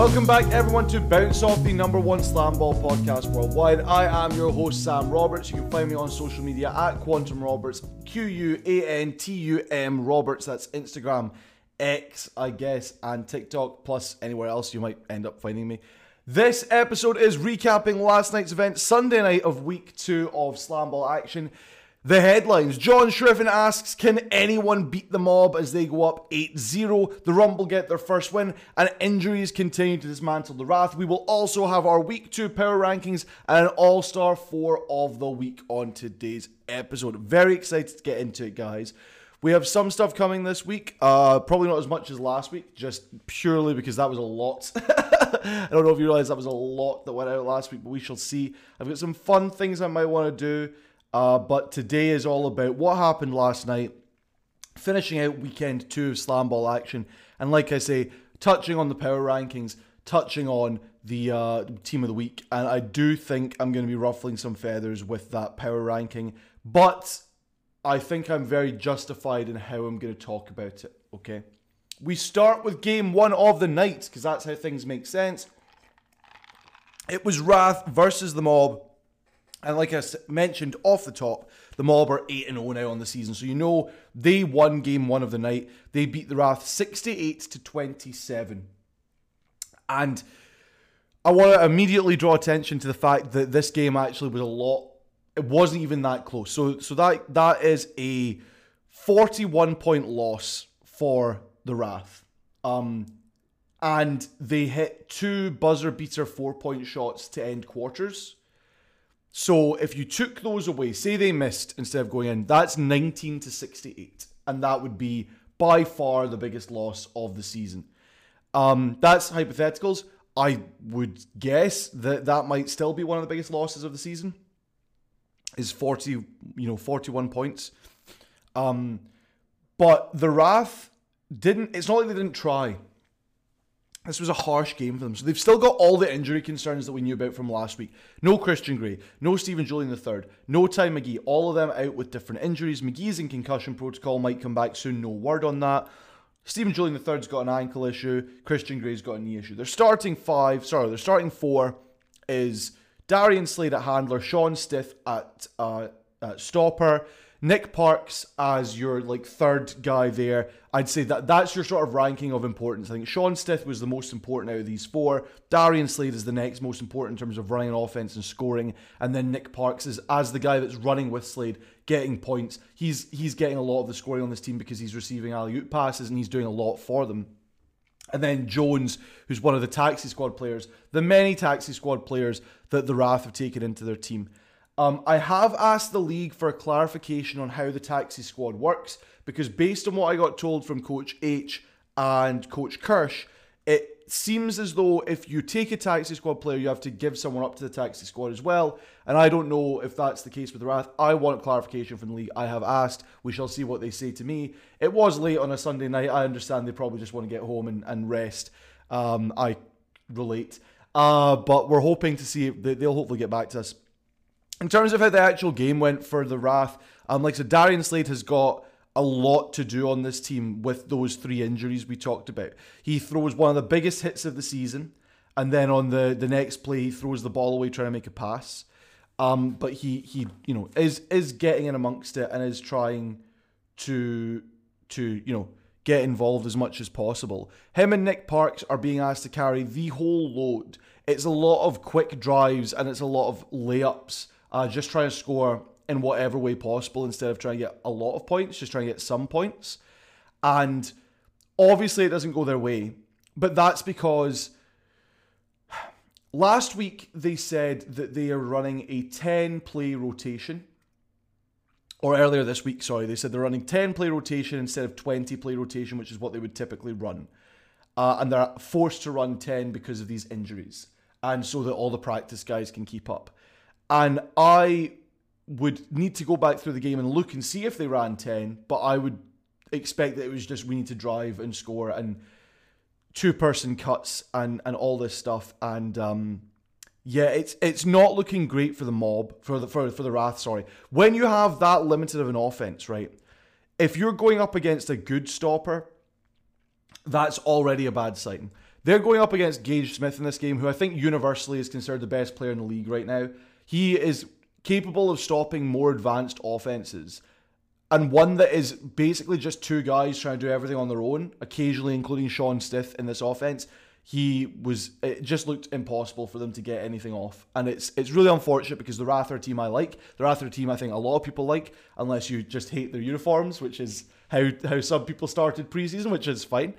Welcome back, everyone, to Bounce Off, the #1 Slam Ball podcast worldwide. I am your host, Sam Roberts. You can find me on social media at Quantum Roberts, QUANTUM Roberts. That's Instagram, X, I guess, and TikTok, plus anywhere else you might end up finding me. This episode is recapping last night's event, Sunday night of Week 2 of Slam Ball action. The headlines. John Shriffen asks, can anyone beat the Mob as they go up 8-0? The Rumble get their first win, and injuries continue to dismantle the Wrath. We will also have our Week 2 power rankings and an All-Star 4 of the week on today's episode. Very excited to get into it, guys. We have some stuff coming this week, probably not as much as last week, just purely because that was a lot. I don't know if you realise that was a lot that went out last week, but we shall see. I've got some fun things I might want to do. But today is all about what happened last night, finishing out weekend 2 of Slam Ball action, and like I say, touching on the power rankings, touching on the team of the week, and I do think I'm going to be ruffling some feathers with that power ranking, but I think I'm very justified in how I'm going to talk about it, okay? We start with game 1 of the night, because that's how things make sense. It was Wrath versus the Mob. And like I mentioned off the top, the Mob are 8-0 now on the season. So you know they won game 1 of the night. They beat the Wrath 68-27. And I want to immediately draw attention to the fact that this game actually was a lot. It wasn't even that close. So that is a 41-point loss for the Wrath. And they hit 2 buzzer-beater 4-point shots to end quarters. So if you took those away, say they missed instead of going in, that's 19-68. And that would be by far the biggest loss of the season. That's hypotheticals. I would guess that that might still be one of the biggest losses of the season. Is 41 points. But the Wrath didn't, it's not like they didn't try. This was a harsh game for them. So they've still got all the injury concerns that we knew about from last week. No Christian Grey, no Stephen Julian III, no Ty McGee. All of them out with different injuries. McGee's in concussion protocol, might come back soon. No word on that. Stephen Julian III's got an ankle issue. Christian Grey's got a knee issue. Their starting 4 is Darian Slade at handler, Sean Stiff at stopper, Nick Parks as your third guy there. I'd say that's your sort of ranking of importance. I think Sean Stiff was the most important out of these 4. Darian Slade is the next most important in terms of running offense and scoring. And then Nick Parks is as the guy that's running with Slade, getting points. He's getting a lot of the scoring on this team because he's receiving alley-oop passes and he's doing a lot for them. And then Jones, who's one of the taxi squad players, the many taxi squad players that the Wrath have taken into their team. I have asked the league for a clarification on how the taxi squad works, because based on what I got told from Coach H and Coach Kirsch, it seems as though if you take a taxi squad player, you have to give someone up to the taxi squad as well, and I don't know if that's the case with the Wrath. I want clarification from the league. I have asked. We shall see what they say to me. It was late on a Sunday night. I understand they probably just want to get home and rest. I relate. But we're hoping to see if they'll hopefully get back to us. In terms of how the actual game went for the Wrath, like I said, Darian Slade has got a lot to do on this team with those 3 injuries we talked about. He throws one of the biggest hits of the season, and then on the next play, he throws the ball away trying to make a pass. But he is getting in amongst it and is trying to get involved as much as possible. Him and Nick Parks are being asked to carry the whole load. It's a lot of quick drives and it's a lot of layups. Just trying to score in whatever way possible instead of trying to get a lot of points, just trying to get some points. And obviously it doesn't go their way, but that's because last week they said that they are running a 10-play rotation. Or earlier this week, sorry, they said they're running 10-play rotation instead of 20-play rotation, which is what they would typically run. And they're forced to run 10 because of these injuries, and so that all the practice guys can keep up. And I would need to go back through the game and look and see if they ran 10, but I would expect that it was just we need to drive and score and 2-person cuts and all this stuff. And it's not looking great for the Mob, for the Wrath, sorry. When you have that limited of an offense, right, if you're going up against a good stopper, that's already a bad sign. They're going up against Gage Smith in this game, who I think universally is considered the best player in the league right now. He is capable of stopping more advanced offenses, and one that is basically just two guys trying to do everything on their own, occasionally including Sean Stiff in this offense. It just looked impossible for them to get anything off. And it's really unfortunate because the Wrath are a team I like. The Wrath are a team I think a lot of people like, unless you just hate their uniforms, which is how some people started preseason, which is fine.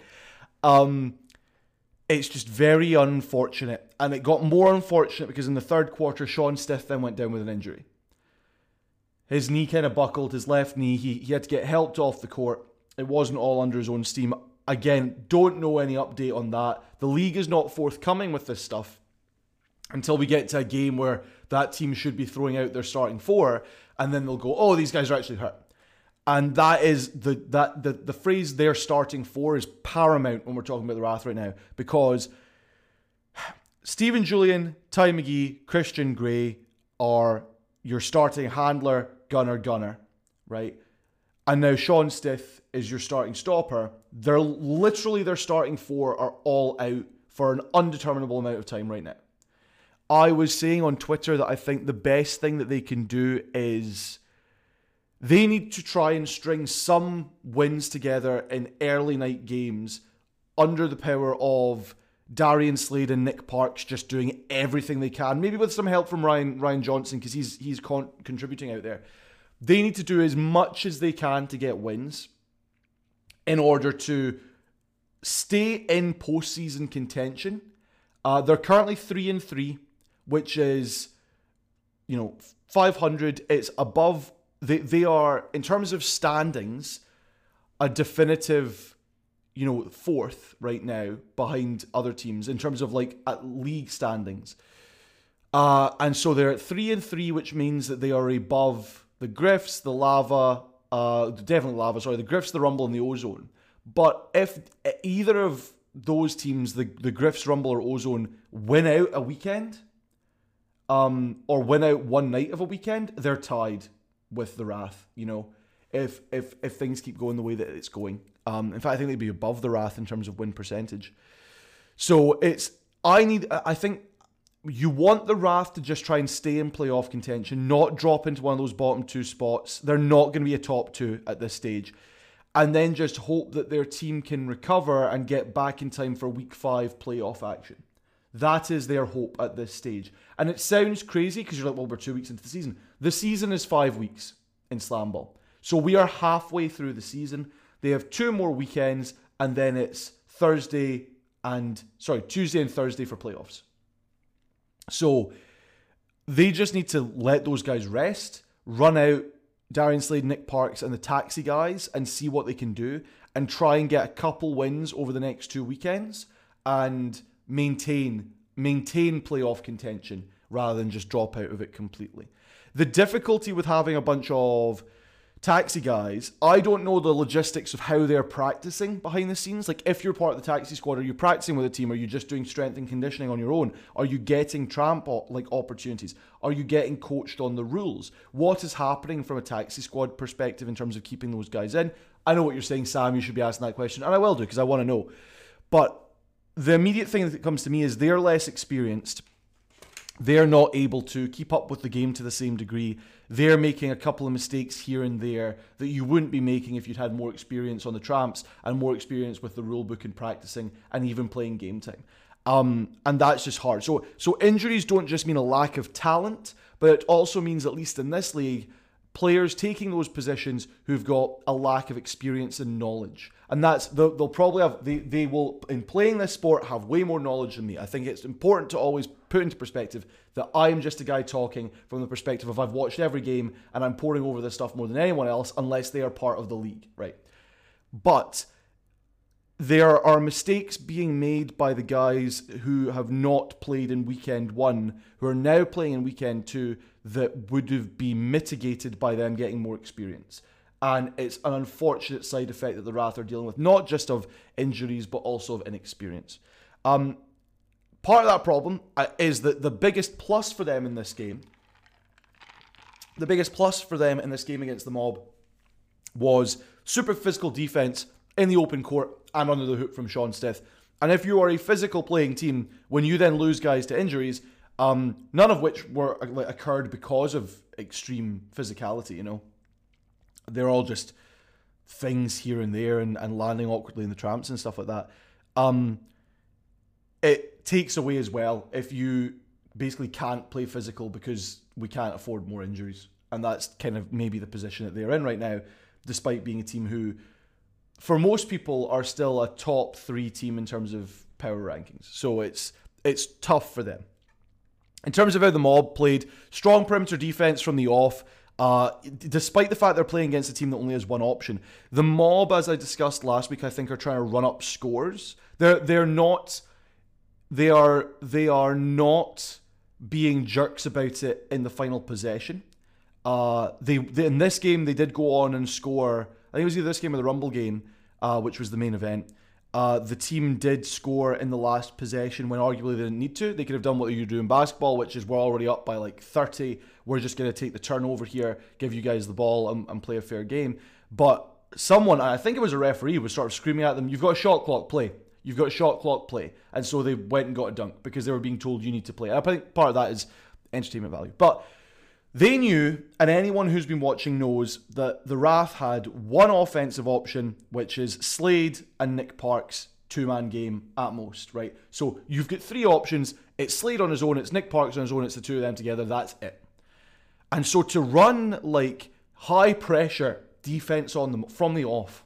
It's just very unfortunate. And it got more unfortunate because in the third quarter, Sean Stiff then went down with an injury. His knee kind of buckled, his left knee. He had to get helped off the court. It wasn't all under his own steam. Again, don't know any update on that. The league is not forthcoming with this stuff until we get to a game where that team should be throwing out their starting four, and then they'll go, oh, these guys are actually hurt. And that is the phrase "they're starting four" is paramount when we're talking about the Wrath right now, because Stephen Julian, Ty McGee, Christian Grey are your starting handler, gunner, right? And now Sean Stiff is your starting stopper. They're literally their starting four are all out for an undeterminable amount of time right now. I was saying on Twitter that I think the best thing that they can do is they need to try and string some wins together in early night games under the power of Darian Slade and Nick Parks just doing everything they can, maybe with some help from Ryan Johnson, because he's contributing out there. They need to do as much as they can to get wins in order to stay in postseason contention. They're currently 3-3, which is, .500. It's above. They are, in terms of standings, a definitive, fourth right now behind other teams in terms of at league standings. And so they're at 3-3, which means that they are above the Griffs, the Lava, the Griffs, the Rumble, and the Ozone. But if either of those teams, the Griffs, Rumble, or Ozone, win out a weekend, or win out one night of a weekend, they're tied with the Wrath, if things keep going the way that it's going. In fact, I think they'd be above the Wrath in terms of win percentage. So I think you want the Wrath to just try and stay in playoff contention, not drop into one of those bottom two spots. They're not going to be a top two at this stage. And then just hope that their team can recover and get back in time for week 5 playoff action. That is their hope at this stage. And it sounds crazy because you're like, well, we're 2 weeks into the season. The season is 5 weeks in Slam Ball. So we are halfway through the season. They have 2 more weekends, and then it's Tuesday and Thursday for playoffs. So they just need to let those guys rest, run out Darian Slade, Nick Parks, and the taxi guys and see what they can do and try and get a couple wins over the next 2 weekends and maintain playoff contention rather than just drop out of it completely. The difficulty with having a bunch of taxi guys, I don't know the logistics of how they're practicing behind the scenes. If you're part of the taxi squad, are you practicing with a team? Are you just doing strength and conditioning on your own? Are you getting tramp opportunities? Are you getting coached on the rules? What is happening from a taxi squad perspective in terms of keeping those guys in? I know what you're saying, Sam. You should be asking that question, and I will do because I want to know. But the immediate thing that comes to me is they're less experienced. They're not able to keep up with the game to the same degree. They're making a couple of mistakes here and there that you wouldn't be making if you'd had more experience on the tramps and more experience with the rule book and practicing and even playing game time. And that's just hard. So injuries don't just mean a lack of talent, but it also means, at least in this league, players taking those positions who've got a lack of experience and knowledge. And they'll probably have, they will, in playing this sport, have way more knowledge than me. I think it's important to always put into perspective that I'm just a guy talking from the perspective of I've watched every game and I'm poring over this stuff more than anyone else, unless they are part of the league, right? But there are mistakes being made by the guys who have not played in weekend 1, who are now playing in weekend 2, that would have been mitigated by them getting more experience. And it's an unfortunate side effect that the Wrath are dealing with, not just of injuries, but also of inexperience. Part of that problem is that the biggest plus for them in this game against the Mob was super physical defense in the open court and under the hoop from Sean Stiff. And if you are a physical playing team, when you then lose guys to injuries, none of which were occurred because of extreme physicality, you know, they're all just things here and there and landing awkwardly in the tramps and stuff like that. It takes away as well if you basically can't play physical because we can't afford more injuries. And that's kind of maybe the position that they're in right now, despite being a team who, for most people, are still a top three team in terms of power rankings. So it's tough for them. In terms of how the Mob played, strong perimeter defense from the off. Despite the fact they're playing against a team that only has one option. The Mob, as I discussed last week, I think are trying to run up scores. They are not being jerks about it in the final possession. They in this game, they did go on and score. I think it was either this game or the Rumble game, which was the main event. The team did score in the last possession when arguably they didn't need to. They could have done what you do in basketball, which is we're already up by like 30. We're just going to take the turnover here, give you guys the ball and play a fair game. But someone, I think it was a referee, was sort of screaming at them, you've got a shot clock, play. You've got a shot clock, play. And so they went and got a dunk because they were being told you need to play. And I think part of that is entertainment value. But they knew, and anyone who's been watching knows, that the Wrath had one offensive option, which is Slade and Nick Parks, two-man game at most, right? So you've got three options. It's Slade on his own, it's Nick Parks on his own, it's the two of them together, that's it. And so to run, like, high-pressure defense on them from the off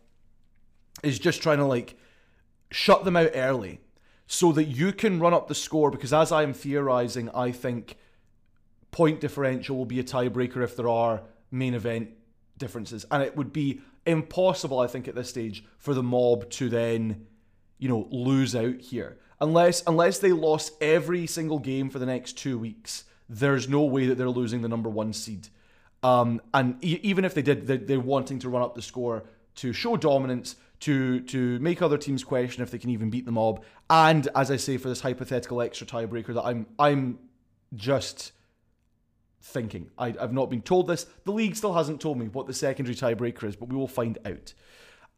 is just trying to, like, shut them out early so that you can run up the score, because as I am theorizing, I think point differential will be a tiebreaker if there are main event differences. And it would be impossible, I think, at this stage for the Mob to then, you know, lose out here. Unless they lost every single game for the next 2 weeks, there's no way that they're losing the number one seed. And even if they did, they're wanting to run up the score to show dominance, to make other teams question if they can even beat the Mob. And, as I say, for this hypothetical extra tiebreaker that I'm just thinking. I've not been told this. The league still hasn't told me what the secondary tiebreaker is, but we will find out.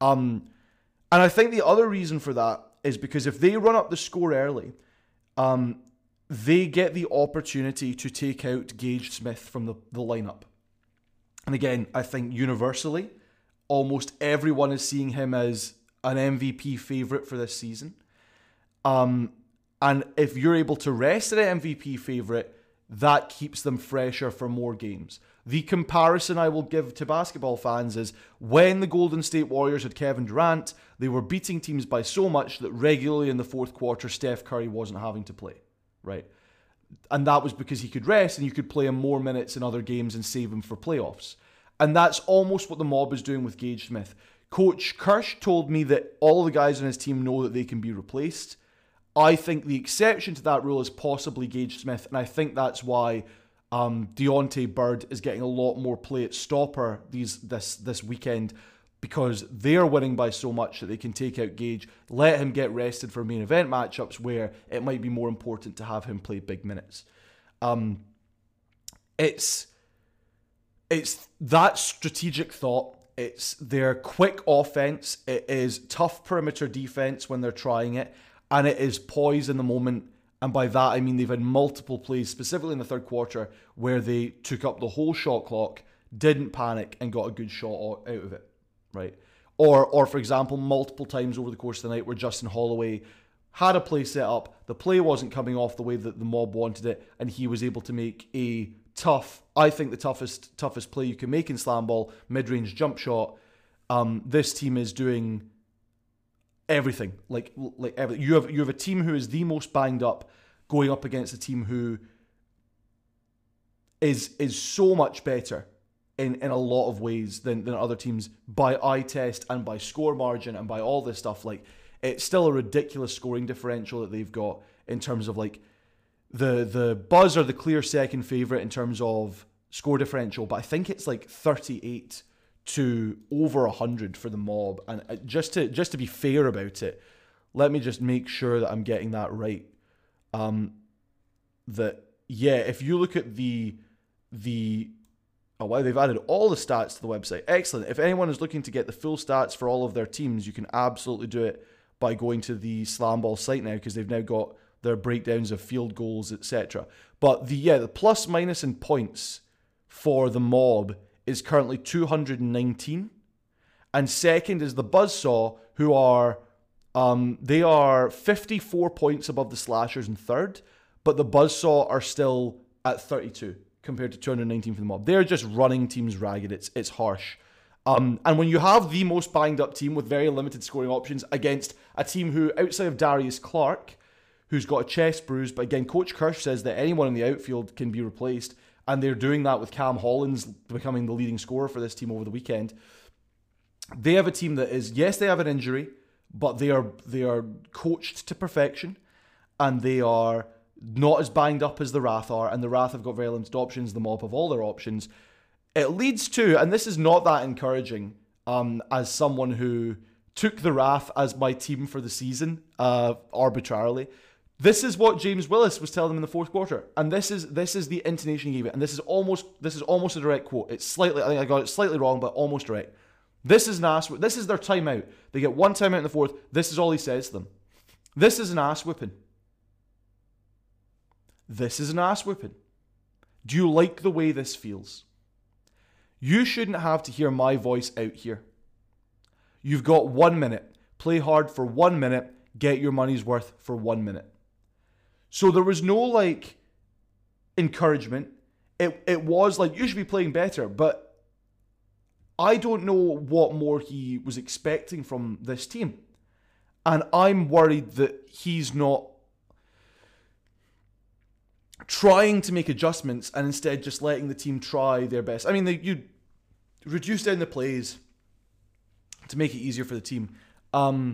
And I think the other reason for that is because if they run up the score early, they get the opportunity to take out Gage Smith from the lineup. And again, I think universally, almost everyone is seeing him as an MVP favourite for this season. And if you're able to rest an MVP favourite, that keeps them fresher for more games. The comparison I will give to basketball fans is when the Golden State Warriors had Kevin Durant, they were beating teams by so much that regularly in the fourth quarter, Steph Curry wasn't having to play, right? And that was because he could rest and you could play him more minutes in other games and save him for playoffs. And that's almost what the Mob is doing with Gage Smith. Coach Kirsch told me that all the guys on his team know that they can be replaced. I think the exception to that rule is possibly Gage Smith, and I think that's why Deontay Bird is getting a lot more play at stopper this weekend, because they're winning by so much that they can take out Gage, let him get rested for main event matchups where it might be more important to have him play big minutes. It's that strategic thought. It's their quick offense. It is tough perimeter defense when they're trying it. And it is poise in the moment. And by that, I mean they've had multiple plays, specifically in the third quarter, where they took up the whole shot clock, didn't panic, and got a good shot out of it, right? Or for example, multiple times over the course of the night where Justin Holloway had a play set up, the play wasn't coming off the way that the Mob wanted it, and he was able to make a tough, I think the toughest play you can make in slam ball, mid-range jump shot. This team is doing everything, like everything. You have a team who is the most banged up going up against a team who is so much better in a lot of ways than other teams by eye test and by score margin and by all this stuff. Like, it's still a ridiculous scoring differential that they've got in terms of, like, the Buzz are the clear second favorite in terms of score differential, but I think it's like 38 to over 100 for the Mob. And just to be fair about it, let me just make sure that I'm getting that right. If you look at the oh wow, they've added all the stats to the website. Excellent. If anyone is looking to get the full stats for all of their teams, you can absolutely do it by going to the Slam Ball site now, because they've now got their breakdowns of field goals, etc. But the plus, minus, and points for the Mob is currently 219, and second is the Buzzsaw, who are they are 54 points above the Slashers in third, but the Buzzsaw are still at 32 compared to 219 for the Mob. They're just running teams ragged. It's harsh. And when you have the most banged up team with very limited scoring options against a team who, outside of Darius Clark, who's got a chest bruise, but again, Coach Kirsch says that anyone in the outfield can be replaced, and they're doing that with Cam Hollins becoming the leading scorer for this team over the weekend. They have a team that is, yes, they have an injury, but they are coached to perfection, and they are not as banged up as the Wrath are, and the Wrath have got very limited options, the Mob have all their options. It leads to, and this is not that encouraging, as someone who took the Wrath as my team for the season, arbitrarily. This is what James Willis was telling them in the fourth quarter, and this is the intonation he gave it, and this is almost a direct quote. It's slightly, I think I got it slightly wrong, but almost direct. This is an ass. This is their timeout. They get one timeout in the fourth. This is all he says to them. This is an ass whipping. This is an ass whipping. Do you like the way this feels? You shouldn't have to hear my voice out here. You've got 1 minute. Play hard for 1 minute. Get your money's worth for 1 minute. So there was no, encouragement. It was like, you should be playing better. But I don't know what more he was expecting from this team. And I'm worried that he's not trying to make adjustments and instead just letting the team try their best. I mean, you reduce down the plays to make it easier for the team. I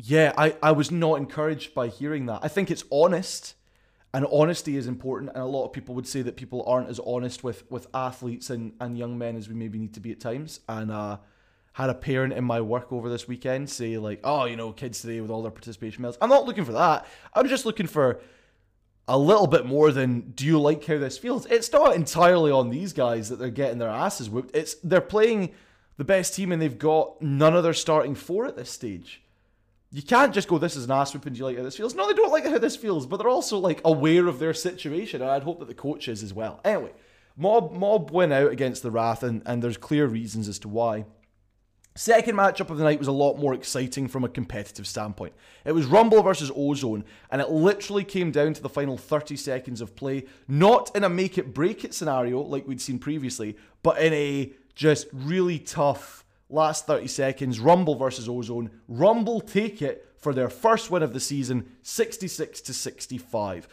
was not encouraged by hearing that. I think it's honest, and honesty is important, and a lot of people would say that people aren't as honest with athletes and young men as we maybe need to be at times. And had a parent in my work over this weekend say, kids today with all their participation medals. I'm not looking for that. I'm just looking for a little bit more than, do you like how this feels? It's not entirely on these guys that they're getting their asses whooped. They're playing the best team, and they've got none of their starting four at this stage. You can't just go, this is an ass whooping, do you like how this feels? No, they don't like how this feels, but they're also aware of their situation, and I'd hope that the coach is as well. Anyway, Mob went out against the Wrath, and there's clear reasons as to why. Second matchup of the night was a lot more exciting from a competitive standpoint. It was Rumble versus Ozone, and it literally came down to the final 30 seconds of play, not in a make-it-break-it scenario like we'd seen previously, but in a just really tough last 30 seconds. Rumble versus Ozone. Rumble take it for their first win of the season, 66-65.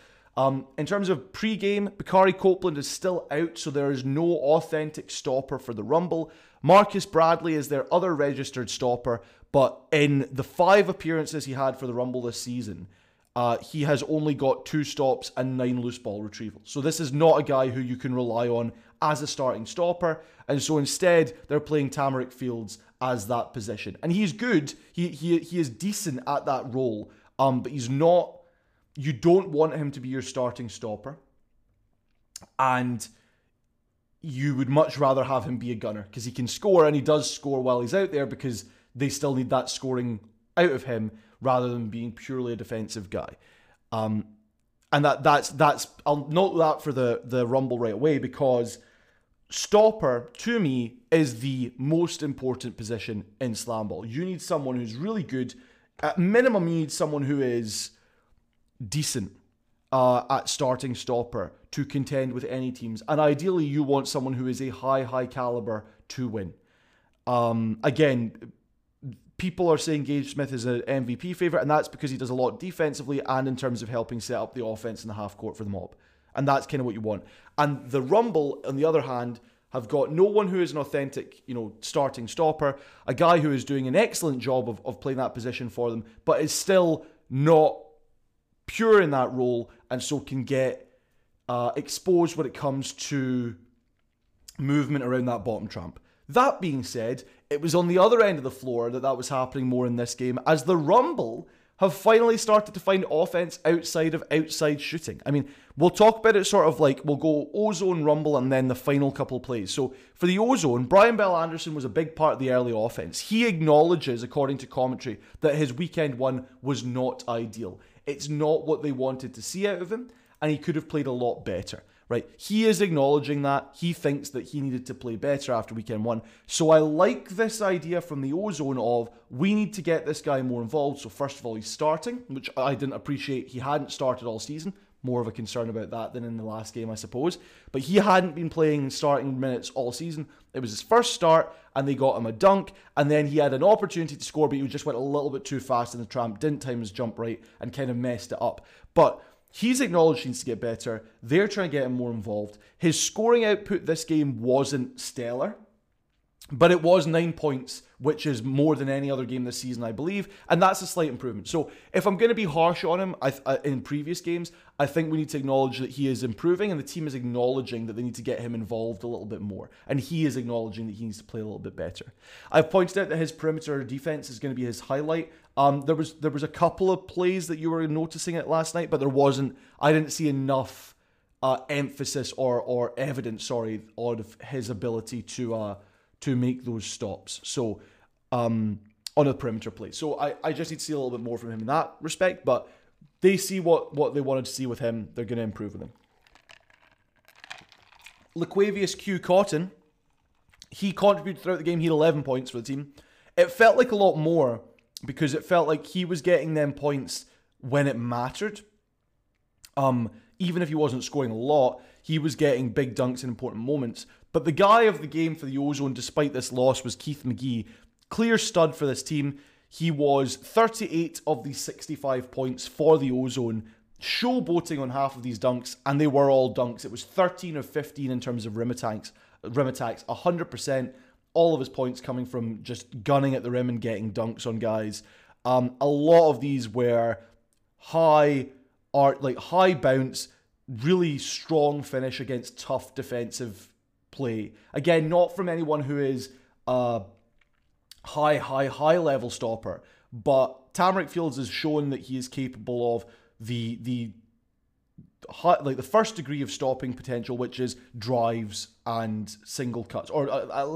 In terms of pre-game, Bakari Copeland is still out, so there is no authentic stopper for the Rumble. Marcus Bradley is their other registered stopper, but in the 5 appearances he had for the Rumble this season, he has only got 2 stops and 9 loose ball retrievals. So this is not a guy who you can rely on as a starting stopper, and so instead they're playing Tamarick Fields as that position. And he's good, he is decent at that role, but he's not, you don't want him to be your starting stopper, and you would much rather have him be a gunner, because he can score, and he does score while he's out there, because they still need that scoring out of him rather than being purely a defensive guy. And that's I'll note that for the Rumble right away, because stopper, to me, is the most important position in Slam Ball. You need someone who's really good. At minimum, you need someone who is decent at starting stopper to contend with any teams, and ideally you want someone who is a high caliber to win. Again, people are saying Gage Smith is an MVP favorite, and that's because he does a lot defensively and in terms of helping set up the offense in the half court for the Mob, and that's kind of what you want. And the Rumble, on the other hand, have got no one who is an authentic, starting stopper, a guy who is doing an excellent job of playing that position for them, but is still not pure in that role, and so can get exposed when it comes to movement around that bottom trump. That being said, it was on the other end of the floor that was happening more in this game, as the Rumble have finally started to find offense outside of outside shooting. I mean, we'll talk about it sort of like, we'll go Ozone, Rumble, and then the final couple plays. So for the Ozone, Brian Bell Anderson was a big part of the early offense. He acknowledges, according to commentary, that his weekend one was not ideal. It's not what they wanted to see out of him, and he could have played a lot better, right? He is acknowledging that. He thinks that he needed to play better after weekend one. So I like this idea from the Ozone of, we need to get this guy more involved. So first of all, he's starting, which I didn't appreciate. He hadn't started all season. More of a concern about that than in the last game, I suppose. But he hadn't been playing starting minutes all season. It was his first start, and they got him a dunk, and then he had an opportunity to score, but he just went a little bit too fast in the tramp, didn't time his jump right, and kind of messed it up. But he's acknowledged he needs to get better. They're trying to get him more involved. His scoring output this game wasn't stellar, but it was 9 points, which is more than any other game this season, I believe, and that's a slight improvement. So if I'm going to be harsh on him in previous games, I think we need to acknowledge that he is improving, and the team is acknowledging that they need to get him involved a little bit more, and he is acknowledging that he needs to play a little bit better. I've pointed out that his perimeter defense is going to be his highlight. There was a couple of plays that you were noticing it last night, but I didn't see enough emphasis or evidence, of his ability to make those stops. So on a perimeter play. So I just need to see a little bit more from him in that respect, but they see what they wanted to see with him. They're going to improve with him. Laquavius Q Cotton, he contributed throughout the game. He had 11 points for the team. It felt like a lot more because it felt like he was getting them points when it mattered. Even if he wasn't scoring a lot, he was getting big dunks in important moments. But the guy of the game for the Ozone, despite this loss, was Keith McGee. Clear stud for this team. He was 38 of the 65 points for the Ozone, showboating on half of these dunks, and they were all dunks. It was 13 of 15 in terms of rim attacks, 100%. All of his points coming from just gunning at the rim and getting dunks on guys. A lot of these were high bounce, really strong finish against tough defensive play. Again, not from anyone who is a high level stopper, but Tamarick Fields has shown that he is capable of the first degree of stopping potential, which is drives and single cuts, or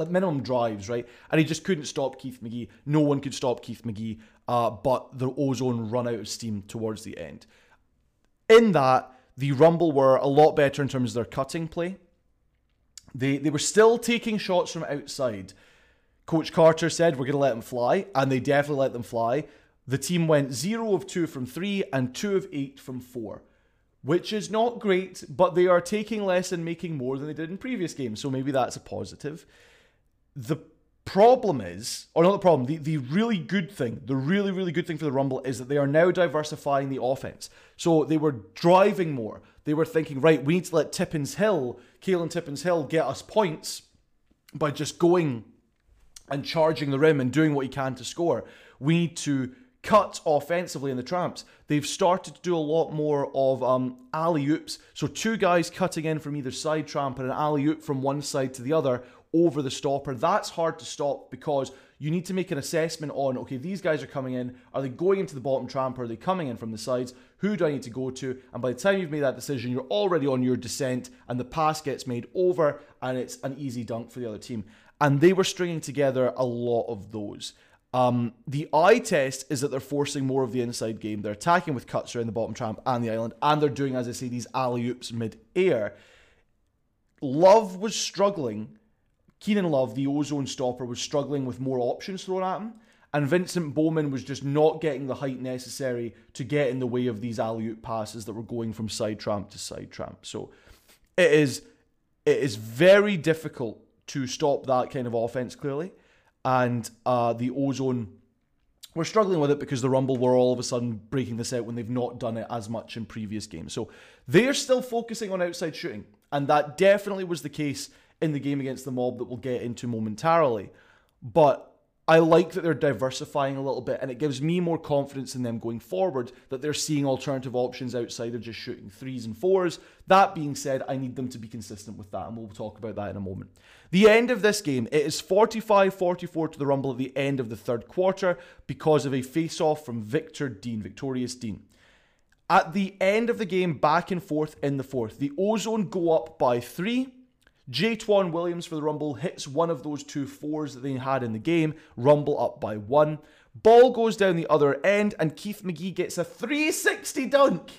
minimum drives, right? And he just couldn't stop Keith McGee. No one could stop Keith McGee, but the Ozone run out of steam towards the end. In that, the Rumble were a lot better in terms of their cutting play. They were still taking shots from outside. Coach Carter said, we're going to let them fly, and they definitely let them fly. The team went 0 of 2 from 3 and 2 of 8 from 4, which is not great, but they are taking less and making more than they did in previous games, so maybe that's a positive. The really, really good thing for the Rumble is that they are now diversifying the offense. So they were driving more. They were thinking, right, we need to let Kaelan Tippins-Hill get us points by just going and charging the rim and doing what he can to score. We need to cut offensively in the tramps. They've started to do a lot more of alley-oops. So two guys cutting in from either side tramp and an alley-oop from one side to the other over the stopper. That's hard to stop because you need to make an assessment on, okay, these guys are coming in. Are they going into the bottom tramp? Or are they coming in from the sides? Who do I need to go to? And by the time you've made that decision, you're already on your descent and the pass gets made over and it's an easy dunk for the other team. And they were stringing together a lot of those. The eye test is that they're forcing more of the inside game. They're attacking with cuts around the bottom tramp and the island, and they're doing, as I say, these alley-oops mid-air. Love was struggling. Keenan Love, the Ozone stopper, was struggling with more options thrown at him, and Vincent Bowman was just not getting the height necessary to get in the way of these alley-oop passes that were going from side tramp to side tramp. So it is very difficult to stop that kind of offense, clearly. And the Ozone were struggling with it because the Rumble were all of a sudden breaking this out when they've not done it as much in previous games. So they're still focusing on outside shooting, and that definitely was the case in the game against the Mob that we'll get into momentarily. But I like that they're diversifying a little bit, and it gives me more confidence in them going forward that they're seeing alternative options outside of just shooting threes and fours. That being said, I need them to be consistent with that, and we'll talk about that in a moment. The end of this game, it is 45-44 to the Rumble at the end of the third quarter because of a face-off from Victorious Dean. At the end of the game, back and forth in the fourth, the Ozone go up by 3. Jaytwan Williams for the Rumble hits one of those 2 fours that they had in the game. Rumble up by 1. Ball goes down the other end, and Keith McGee gets a 360 dunk.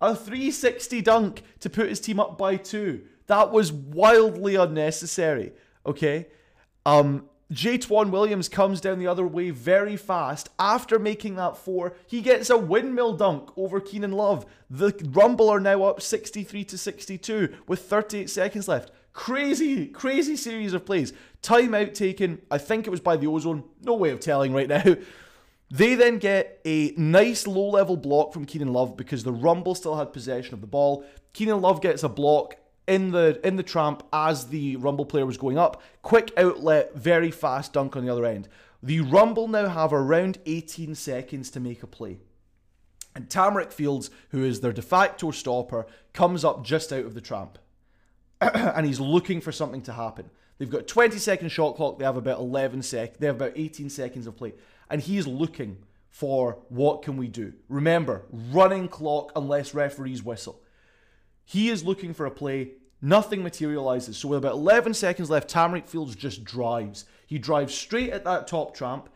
A 360 dunk to put his team up by 2. That was wildly unnecessary, okay? Jaytwan Williams comes down the other way very fast. After making that 4, he gets a windmill dunk over Keenan Love. The Rumble are now up 63-62 with 38 seconds left. Crazy, crazy series of plays. Timeout taken. I think it was by the Ozone. No way of telling right now. They then get a nice low-level block from Keenan Love because the Rumble still had possession of the ball. Keenan Love gets a block in the tramp as the Rumble player was going up. Quick outlet, very fast dunk on the other end. The Rumble now have around 18 seconds to make a play. And Tamarick Fields, who is their de facto stopper, comes up just out of the tramp. And he's looking for something to happen. They've got 20-second shot clock. They have about 18 seconds of play, and he's looking for what can we do. Remember, running clock unless referees whistle. He is looking for a play. Nothing materializes. So with about 11 seconds left, Tamarick Fields just drives. He drives straight at that top tramp.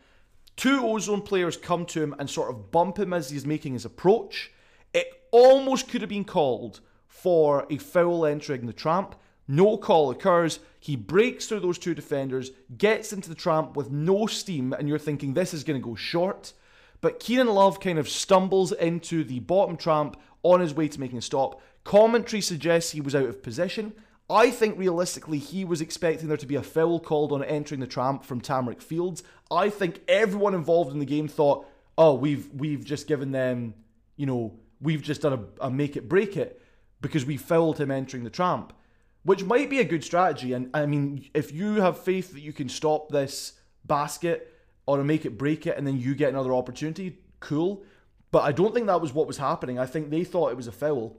2 Ozone players come to him and sort of bump him as he's making his approach. It almost could have been called for a foul entering the tramp. No call occurs. He breaks through those 2 defenders, gets into the tramp with no steam, and you're thinking this is going to go short. But Keenan Love kind of stumbles into the bottom tramp on his way to making a stop. Commentary suggests he was out of position. I think realistically he was expecting there to be a foul called on entering the tramp from Tamarick Fields. I think everyone involved in the game thought, oh, we've just given them, you know, we've just done a make it break it, because we fouled him entering the tramp, which might be a good strategy. And I mean, if you have faith that you can stop this basket or make it break it and then you get another opportunity, cool. But I don't think that was what was happening. I think they thought it was a foul.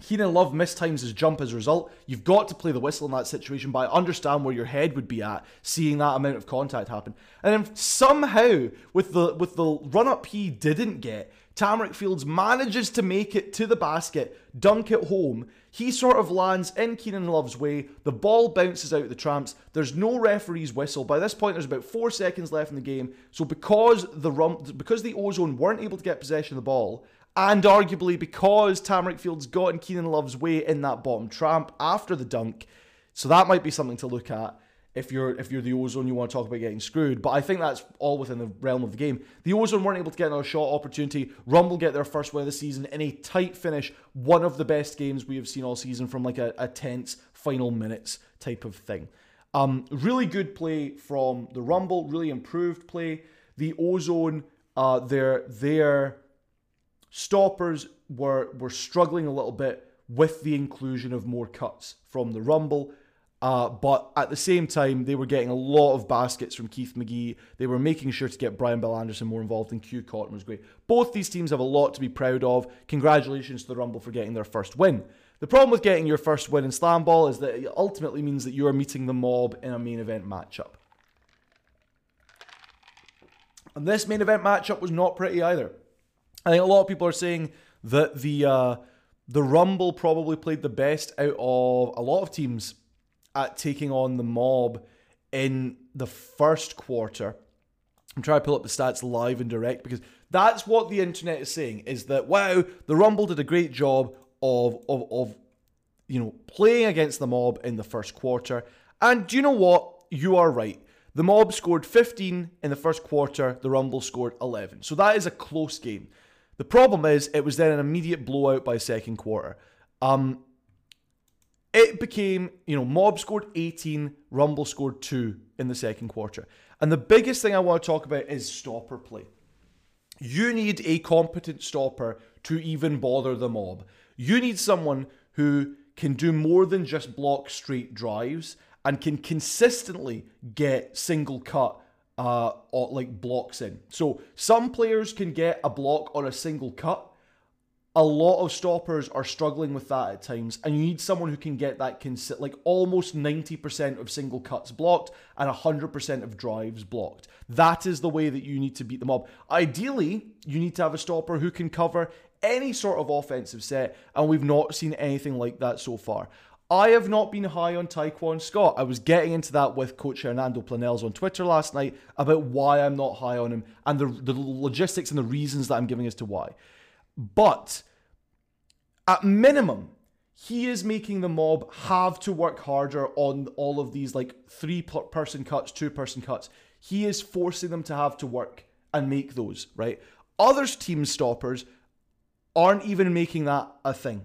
Keenan Love mistimes his jump as a result. You've got to play the whistle in that situation, but I understand where your head would be at seeing that amount of contact happen. And then somehow, with the run-up he didn't get, Tamarick Fields manages to make it to the basket, dunk it home. He sort of lands in Keenan Love's way. The ball bounces out of the tramps. There's no referee's whistle. By this point, there's about 4 seconds left in the game. So because the Ozone weren't able to get possession of the ball, and arguably because Tamarick Fields got in Keenan Love's way in that bottom tramp after the dunk, so that might be something to look at. If you're the Ozone, you want to talk about getting screwed. But I think that's all within the realm of the game. The Ozone weren't able to get another shot opportunity. Rumble get their first win of the season in a tight finish. One of the best games we have seen all season from like a tense final minutes type of thing. Really good play from the Rumble. Really improved play. The Ozone, their stoppers were struggling a little bit with the inclusion of more cuts from the Rumble. But at the same time, they were getting a lot of baskets from Keith McGee. They were making sure to get Brian Bell Anderson more involved, and Q Cotton was great. Both these teams have a lot to be proud of. Congratulations to the Rumble for getting their first win. The problem with getting your first win in Slam Ball is that it ultimately means that you are meeting the Mob in a main event matchup. And this main event matchup was not pretty either. I think a lot of people are saying that the Rumble probably played the best out of a lot of teams at taking on the Mob in the first quarter. I'm trying to pull up the stats live and direct, because that's what the internet is saying, is that, wow, the Rumble did a great job of playing against the Mob in the first quarter. And do you know what? You are right. The Mob scored 15 in the first quarter. The Rumble scored 11. So that is a close game. The problem is, it was then an immediate blowout by second quarter. It became, Mob scored 18, Rumble scored 2 in the second quarter. And the biggest thing I want to talk about is stopper play. You need a competent stopper to even bother the Mob. You need someone who can do more than just block straight drives and can consistently get single cut like blocks in. So some players can get a block on a single cut. A lot of stoppers are struggling with that at times, and you need someone who can get that like almost 90% of single cuts blocked and 100% of drives blocked. That is the way that you need to beat the Mob. Ideally, you need to have a stopper who can cover any sort of offensive set, and we've not seen anything like that so far. I have not been high on Tyquan Scott. I was getting into that with Coach Hernando Planels on Twitter last night about why I'm not high on him and the logistics and the reasons that I'm giving as to why. But at minimum, he is making the Mob have to work harder on all of these like three-person cuts, two-person cuts. He is forcing them to have to work and make those, right? Other team stoppers aren't even making that a thing,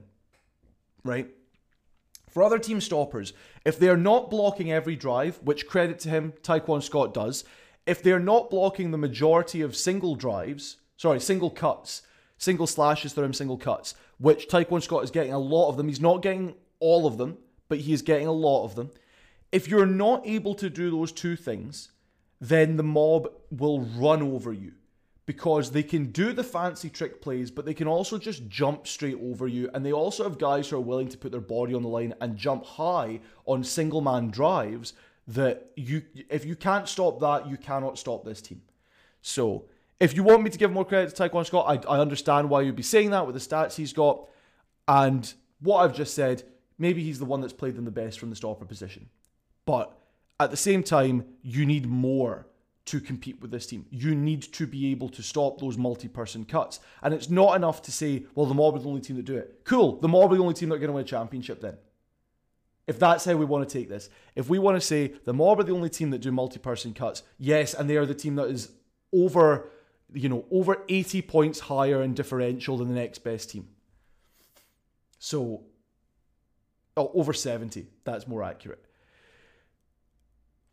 right? For other team stoppers, if they're not blocking every drive, which credit to him, Tyquan Scott does, if they're not blocking the majority of single cuts, single slashes through him, single cuts, which Tyquan Scott is getting a lot of them. He's not getting all of them, but he is getting a lot of them. If you're not able to do those two things, then the Mob will run over you, because they can do the fancy trick plays, but they can also just jump straight over you. And they also have guys who are willing to put their body on the line and jump high on single man drives that if you can't stop that, you cannot stop this team. So if you want me to give more credit to Tyquan Scott, I understand why you'd be saying that with the stats he's got. And what I've just said, maybe he's the one that's played them the best from the stopper position. But at the same time, you need more to compete with this team. You need to be able to stop those multi-person cuts. And it's not enough to say, well, the Mob are the only team that do it. Cool, the Mob are the only team that are going to win a championship then. If that's how we want to take this. If we want to say, the Mob are the only team that do multi-person cuts, yes, and they are the team that is over 80 points higher in differential than the next best team. So, over 70, that's more accurate.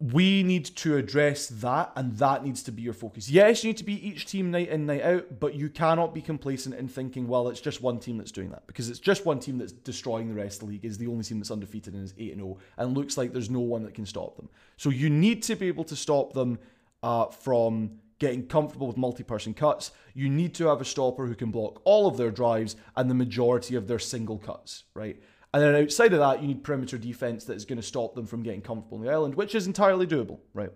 We need to address that, and that needs to be your focus. Yes, you need to beat each team night in, night out, but you cannot be complacent in thinking, well, it's just one team that's doing that, because it's just one team that's destroying the rest of the league, is the only team that's undefeated and is 8-0, and looks like there's no one that can stop them. So you need to be able to stop them from getting comfortable with multi-person cuts. You need to have a stopper who can block all of their drives and the majority of their single cuts, right? And then outside of that, you need perimeter defense that is going to stop them from getting comfortable on the island, which is entirely doable, right?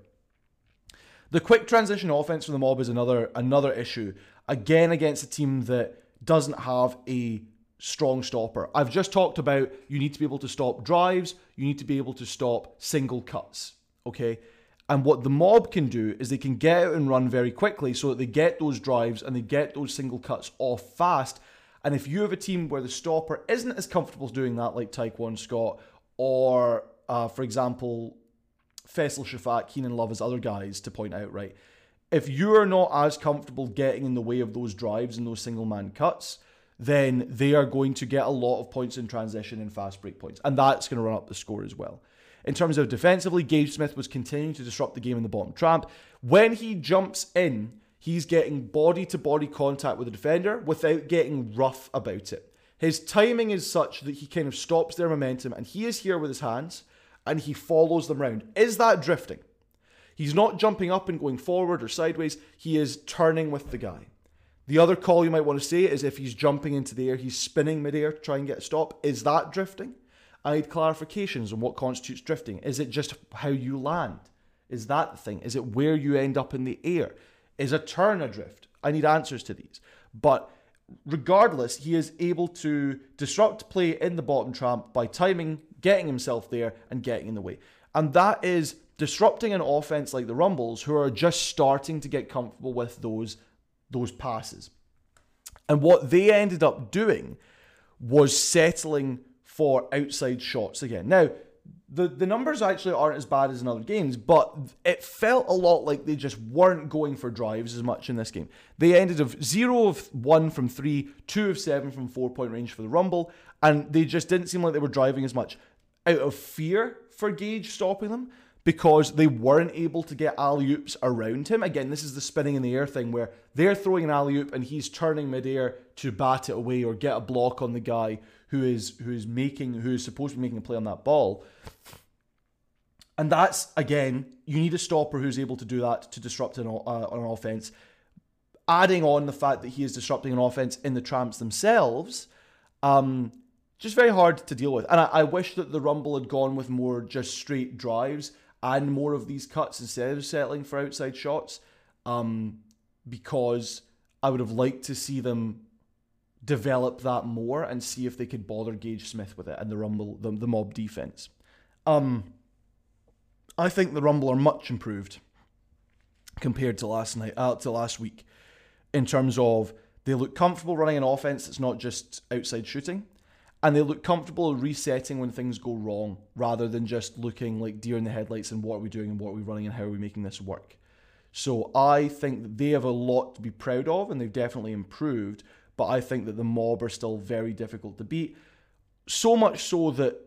The quick transition offense for the Mob is another issue. Again, against a team that doesn't have a strong stopper. I've just talked about you need to be able to stop drives. You need to be able to stop single cuts, okay? And what the Mob can do is they can get out and run very quickly so that they get those drives and they get those single cuts off fast. And if you have a team where the stopper isn't as comfortable doing that, like Tyquan Scott, or, for example, Faisal Shafak, Keenan Love, as other guys to point out, right? If you're not as comfortable getting in the way of those drives and those single-man cuts, then they are going to get a lot of points in transition and fast break points. And that's going to run up the score as well. In terms of defensively, Gage Smith was continuing to disrupt the game in the bottom tramp. When he jumps in, he's getting body-to-body contact with the defender without getting rough about it. His timing is such that he kind of stops their momentum, and he is here with his hands, and he follows them round. Is that drifting? He's not jumping up and going forward or sideways. He is turning with the guy. The other call you might want to say is if he's jumping into the air, he's spinning midair to try and get a stop. Is that drifting? I need clarifications on what constitutes drifting. Is it just how you land? Is that the thing? Is it where you end up in the air? Is a turn adrift? I need answers to these. But regardless, he is able to disrupt play in the bottom tramp by timing, getting himself there, and getting in the way. And that is disrupting an offense like the Rumbles, who are just starting to get comfortable with those passes. And what they ended up doing was settling for outside shots again. Now, the numbers actually aren't as bad as in other games, but it felt a lot like they just weren't going for drives as much in this game. They ended of 0 of 1 from 3, 2 of 7 from 4-point range for the Rumble, and they just didn't seem like they were driving as much out of fear for Gage stopping them, because they weren't able to get alley-oops around him. Again, this is the spinning in the air thing where they're throwing an alley-oop and he's turning midair to bat it away or get a block on the guy who is supposed to be making a play on that ball. And that's, again, you need a stopper who's able to do that to disrupt an offense. Adding on the fact that he is disrupting an offense in the Tramps themselves, just very hard to deal with. And I wish that the Rumble had gone with more just straight drives and more of these cuts instead of settling for outside shots, because I would have liked to see them develop that more and see if they could bother Gage Smith with it and the Rumble, the Mob defense. I think the Rumble are much improved compared to last week, in terms of they look comfortable running an offense that's not just outside shooting, and they look comfortable resetting when things go wrong, rather than just looking like deer in the headlights and what are we doing and what are we running and how are we making this work. So I think that they have a lot to be proud of, and they've definitely improved, but I think that the Mob are still very difficult to beat. So much so that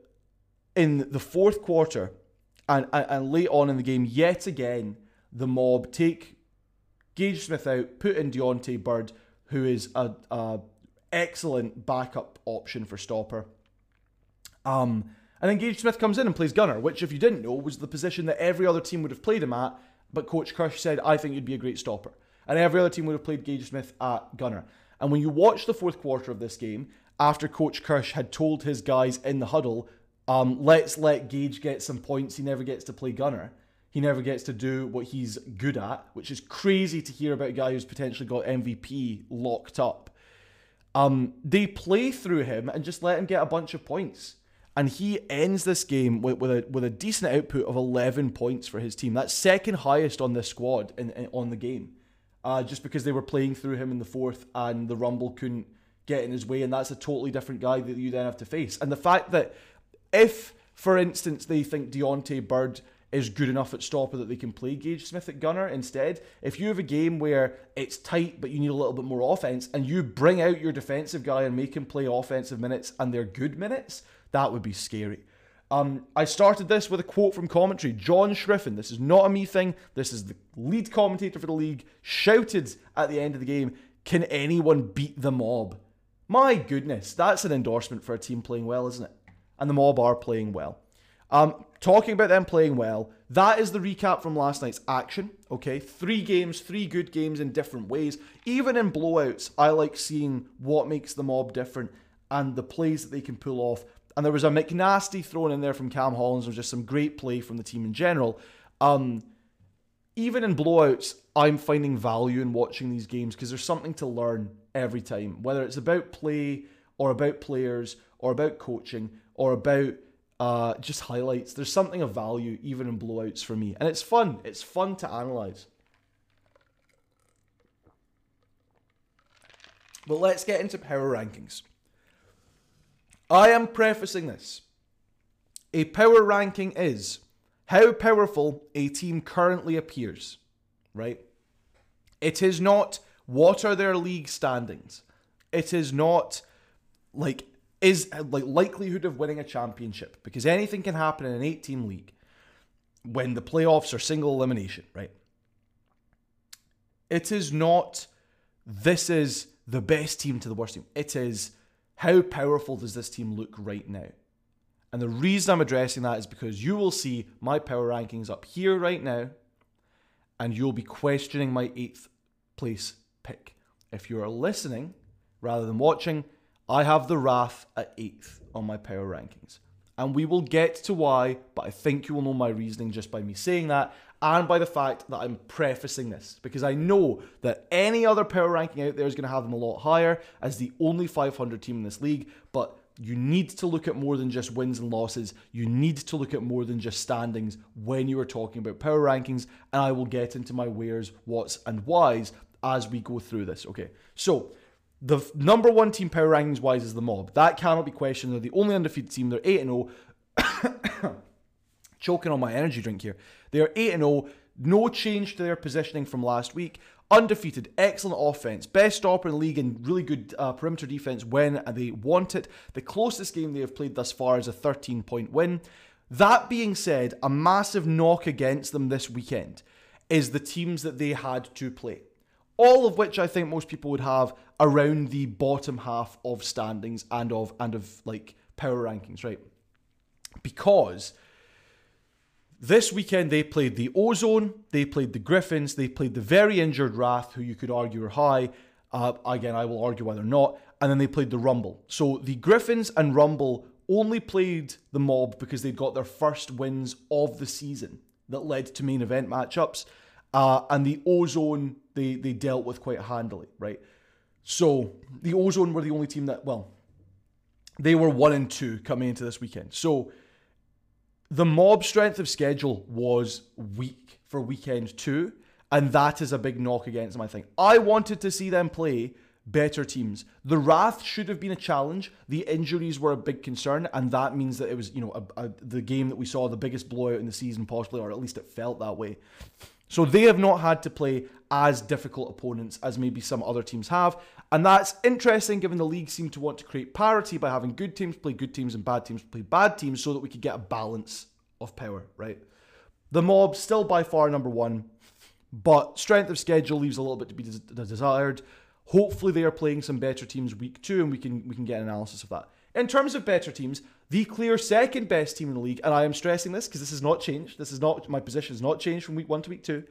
in the fourth quarter and late on in the game, yet again, the Mob take Gage Smith out, put in Deontay Bird, who is an excellent backup option for stopper. And then Gage Smith comes in and plays gunner, which, if you didn't know, was the position that every other team would have played him at, but Coach Kirsch said, I think you'd be a great stopper. And every other team would have played Gage Smith at gunner. And when you watch the fourth quarter of this game, after Coach Kirsch had told his guys in the huddle, let's let Gage get some points, he never gets to play gunner. He never gets to do what he's good at, which is crazy to hear about a guy who's potentially got MVP locked up. They play through him and just let him get a bunch of points. And he ends this game with a decent output of 11 points for his team. That's second highest on this squad on the game. Just because they were playing through him in the fourth and the Rumble couldn't get in his way, and that's a totally different guy that you then have to face. And the fact that if, for instance, they think Deontay Bird is good enough at stopper that they can play Gage Smith at gunner instead, if you have a game where it's tight but you need a little bit more offense and you bring out your defensive guy and make him play offensive minutes and they're good minutes, that would be scary. I started this with a quote from commentary. John Shriffen, this is not a me thing, this is the lead commentator for the league, shouted at the end of the game, "Can anyone beat the Mob?" My goodness, that's an endorsement for a team playing well, isn't it? And the Mob are playing well. Talking about them playing well, that is the recap from last night's action. Okay, 3 games, 3 good games in different ways. Even in blowouts, I like seeing what makes the Mob different and the plays that they can pull off. And there was a McNasty thrown in there from Cam Hollins. There was just some great play from the team in general. Even in blowouts, I'm finding value in watching these games because there's something to learn every time. Whether it's about play or about players or about coaching or about just highlights, there's something of value even in blowouts for me. And it's fun. It's fun to analyse. But let's get into power rankings. I am prefacing this. A power ranking is how powerful a team currently appears, right? It is not what are their league standings. It is not likelihood of winning a championship, because anything can happen in an 8-team league when the playoffs are single elimination, right? It is not this is the best team to the worst team. It is how powerful does this team look right now? And the reason I'm addressing that is because you will see my power rankings up here right now, and you'll be questioning my 8th place pick. If you're listening rather than watching, I have the Wrath at 8th on my power rankings. And we will get to why, but I think you will know my reasoning just by me saying that, and by the fact that I'm prefacing this, because I know that any other power ranking out there is going to have them a lot higher as the only 500 team in this league, but you need to look at more than just wins and losses. You need to look at more than just standings when you are talking about power rankings, and I will get into my wheres, whats, and whys as we go through this, okay? So, the number one team power rankings-wise is the Mob. That cannot be questioned. They're the only undefeated team. They're 8-0. Choking on my energy drink here. They are 8-0. No change to their positioning from last week. Undefeated. Excellent offense. Best stopper in the league and really good perimeter defense when they want it. The closest game they have played thus far is a 13-point win. That being said, a massive knock against them this weekend is the teams that they had to play. All of which I think most people would have around the bottom half of standings and of power rankings, right? Because This weekend they played the Ozone, they played the Griffins, they played the very injured Wrath, who you could argue are high. Again, I will argue why they're not. And then they played the Rumble. So the Griffins and Rumble only played the Mob because they'd got their first wins of the season that led to main event matchups. And the Ozone, they dealt with quite handily, right? So the Ozone were the only team that, well, they were 1-2 coming into this weekend. So the Mob strength of schedule was weak for weekend 2, and that is a big knock against them, I think. I wanted to see them play better teams. The Wrath should have been a challenge. The injuries were a big concern, and that means that it was, you know, the game that we saw, the biggest blowout in the season possibly, or at least it felt that way. So they have not had to play as difficult opponents as maybe some other teams have, and that's interesting given the league seemed to want to create parity by having good teams play good teams and bad teams play bad teams so that we could get a balance of power, right? The Mob still by far number 1, but strength of schedule leaves a little bit to be desired. Hopefully they are playing some better teams week 2 and we can get an analysis of that. In terms of better teams, the clear second best team in the league, and I am stressing this because this has not changed. This is not, my position has not changed from week 1 to week 2.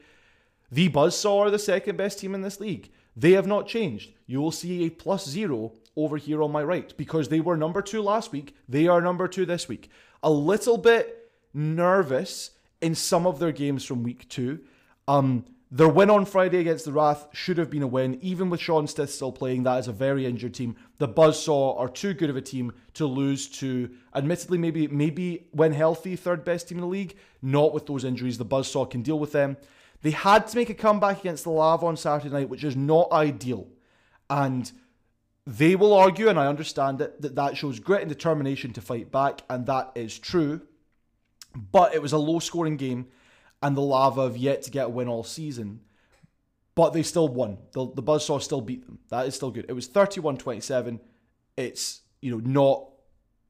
The Buzzsaw are the second best team in this league. They have not changed. You will see a +0 over here on my right because they were number 2 last week. They are number 2 this week. A little bit nervous in some of their games from week 2. Their win on Friday against the Wrath should have been a win. Even with Sean Stiff still playing, that is a very injured team. The Buzzsaw are too good of a team to lose to, admittedly, maybe when healthy, third best team in the league. Not with those injuries. The Buzzsaw can deal with them. They had to make a comeback against the Lava on Saturday night, which is not ideal. And they will argue, and I understand it, that shows grit and determination to fight back, and that is true. But it was a low-scoring game, and the Lava have yet to get a win all season. But they still won. The Buzzsaw still beat them. That is still good. It was 31-27. It's, you know,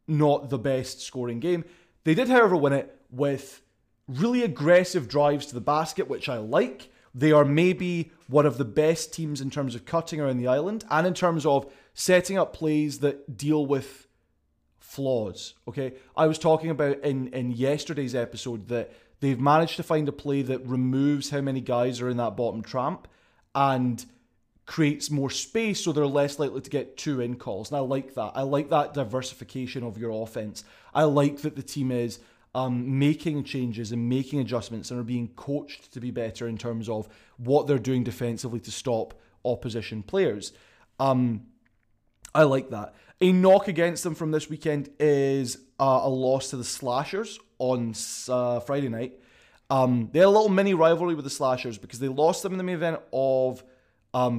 not the best scoring game. They did, however, win it with really aggressive drives to the basket, which I like. They are maybe one of the best teams in terms of cutting around the island and in terms of setting up plays that deal with flaws. Okay, I was talking about in yesterday's episode that they've managed to find a play that removes how many guys are in that bottom tramp and creates more space so they're less likely to get 2-in calls. And I like that. I like that diversification of your offense. I like that the team is making changes and making adjustments and are being coached to be better in terms of what they're doing defensively to stop opposition players. I like that. A knock against them from this weekend is a loss to the Slashers on Friday night. They had a little mini rivalry with the Slashers because they lost them in the main event of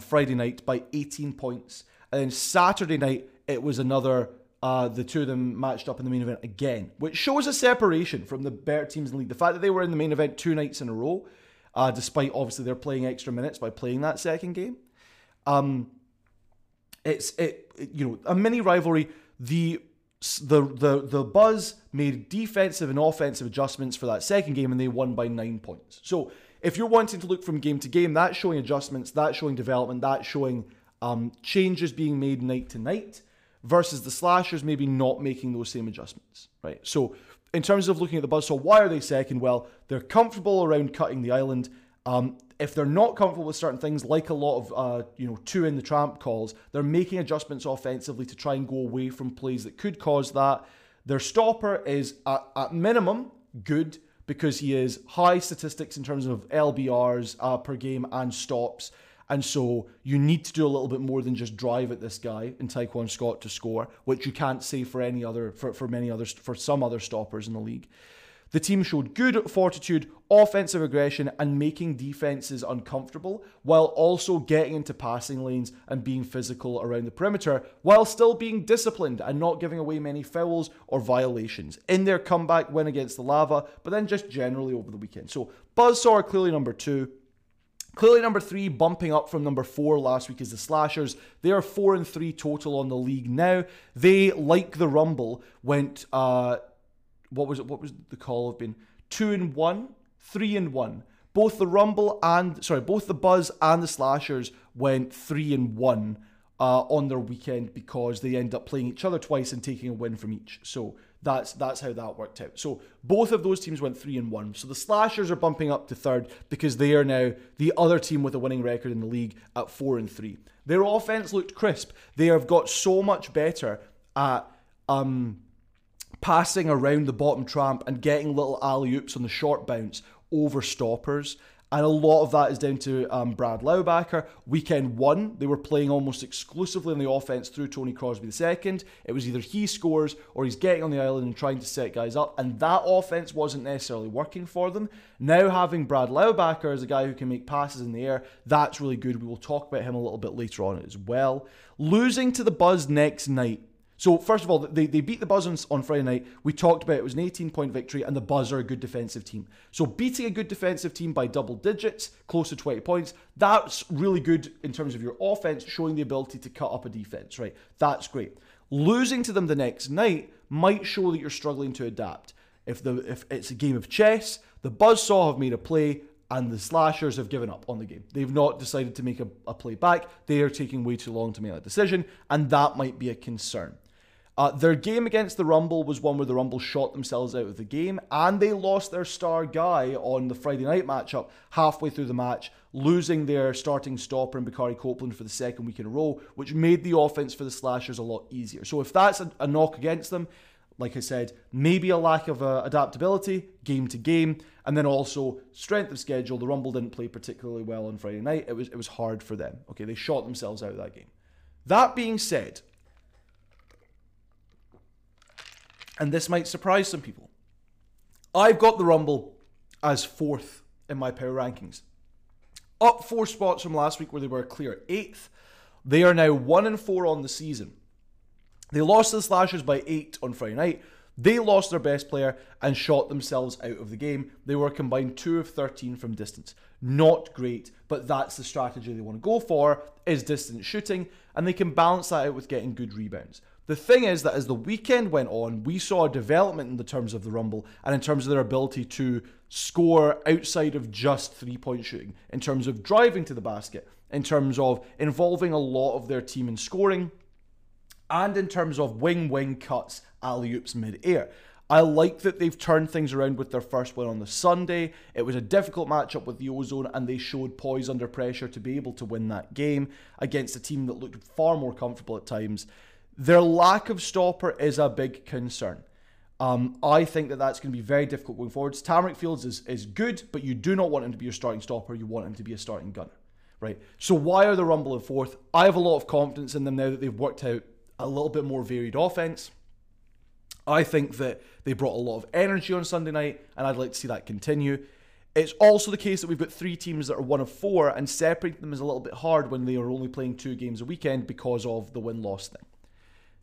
Friday night by 18 points. And then Saturday night, it was another, the two of them matched up in the main event again, which shows a separation from the better teams in the league. The fact that they were in the main event 2 nights in a row, despite obviously they're playing extra minutes by playing that second game. It's a mini rivalry. The Buzz made defensive and offensive adjustments for that second game, and they won by 9 points. So if you're wanting to look from game to game, that's showing adjustments, that's showing development, that's showing changes being made night to night, versus the Slashers maybe not making those same adjustments, right? So in terms of looking at the Buzzsaw, why are they second? Well, they're comfortable around cutting the island. If they're not comfortable with certain things, like a lot of 2-in the tramp calls, they're making adjustments offensively to try and go away from plays that could cause that. Their stopper is, at minimum, good, because he is high statistics in terms of LBRs per game and stops. And so you need to do a little bit more than just drive at this guy in Tyquan Scott to score, which you can't say for some other stoppers in the league. The team showed good fortitude, offensive aggression, and making defenses uncomfortable, while also getting into passing lanes and being physical around the perimeter, while still being disciplined and not giving away many fouls or violations in their comeback win against the Lava, but then just generally over the weekend. So Buzzsaw are clearly number 2. Clearly number 3, bumping up from number 4 last week is the Slashers. They are 4-3 total on the league now. They, like the Rumble, went... What was the call have been? 2-1, 3-1. Both the Rumble and both the Buzz and the Slashers went 3-1 on their weekend because they end up playing each other twice and taking a win from each. So That's how that worked out. So both of those teams went 3-1. So the Slashers are bumping up to third because they are now the other team with a winning record in the league at 4-3. Their offense looked crisp. They have got so much better at passing around the bottom tramp and getting little alley-oops on the short bounce over stoppers. And a lot of that is down to Brad Laubacher. Weekend one, they were playing almost exclusively on the offense through Tony Crosby II. It was either he scores or he's getting on the island and trying to set guys up. And that offense wasn't necessarily working for them. Now having Brad Laubacher as a guy who can make passes in the air, that's really good. We will talk about him a little bit later on as well. Losing to the Buzz next night. So first of all, they beat the Buzz on Friday night. We talked about it. It was an 18-point victory, and the Buzz are a good defensive team. So beating a good defensive team by double digits, close to 20 points, that's really good in terms of your offense, showing the ability to cut up a defense, right? That's great. Losing to them the next night might show that you're struggling to adapt. If it's a game of chess, the Buzzsaw have made a play, and the Slashers have given up on the game. They've not decided to make a play back. They are taking way too long to make that decision, and that might be a concern. Their game against the Rumble was one where the Rumble shot themselves out of the game, and they lost their star guy on the Friday night matchup halfway through the match, losing their starting stopper in Bakari Copeland for the second week in a row, which made the offense for the Slashers a lot easier. So if that's a knock against them, like I said, maybe a lack of adaptability, game to game, and then also strength of schedule. The Rumble didn't play particularly well on Friday night. It was hard for them. Okay, they shot themselves out of that game. That being said, and this might surprise some people, I've got the Rumble as fourth in my power rankings. Up 4 spots from last week where they were clear 8th. They are now 1-4 on the season. They lost to the Slashers by 8 on Friday night. They lost their best player and shot themselves out of the game. They were combined 2 of 13 from distance. Not great, but that's the strategy they want to go for, is distance shooting, and they can balance that out with getting good rebounds. The thing is that as the weekend went on, we saw a development in the terms of the Rumble and in terms of their ability to score outside of just three-point shooting, in terms of driving to the basket, in terms of involving a lot of their team in scoring, and in terms of wing-wing cuts, alley-oops mid-air. I like that they've turned things around with their first win on the Sunday. It was a difficult matchup with the Ozone, and they showed poise under pressure to be able to win that game against a team that looked far more comfortable at times. Their lack of stopper is a big concern. I think that's going to be very difficult going forwards. Tamarick Fields is good, but you do not want him to be your starting stopper. You want him to be a starting gunner, right? So why are the Rumble in fourth? I have a lot of confidence in them now that they've worked out a little bit more varied offense. I think that they brought a lot of energy on Sunday night, and I'd like to see that continue. It's also the case that we've got 3 teams that are 1-4, and separating them is a little bit hard when they are only playing 2 games a weekend because of the win-loss thing.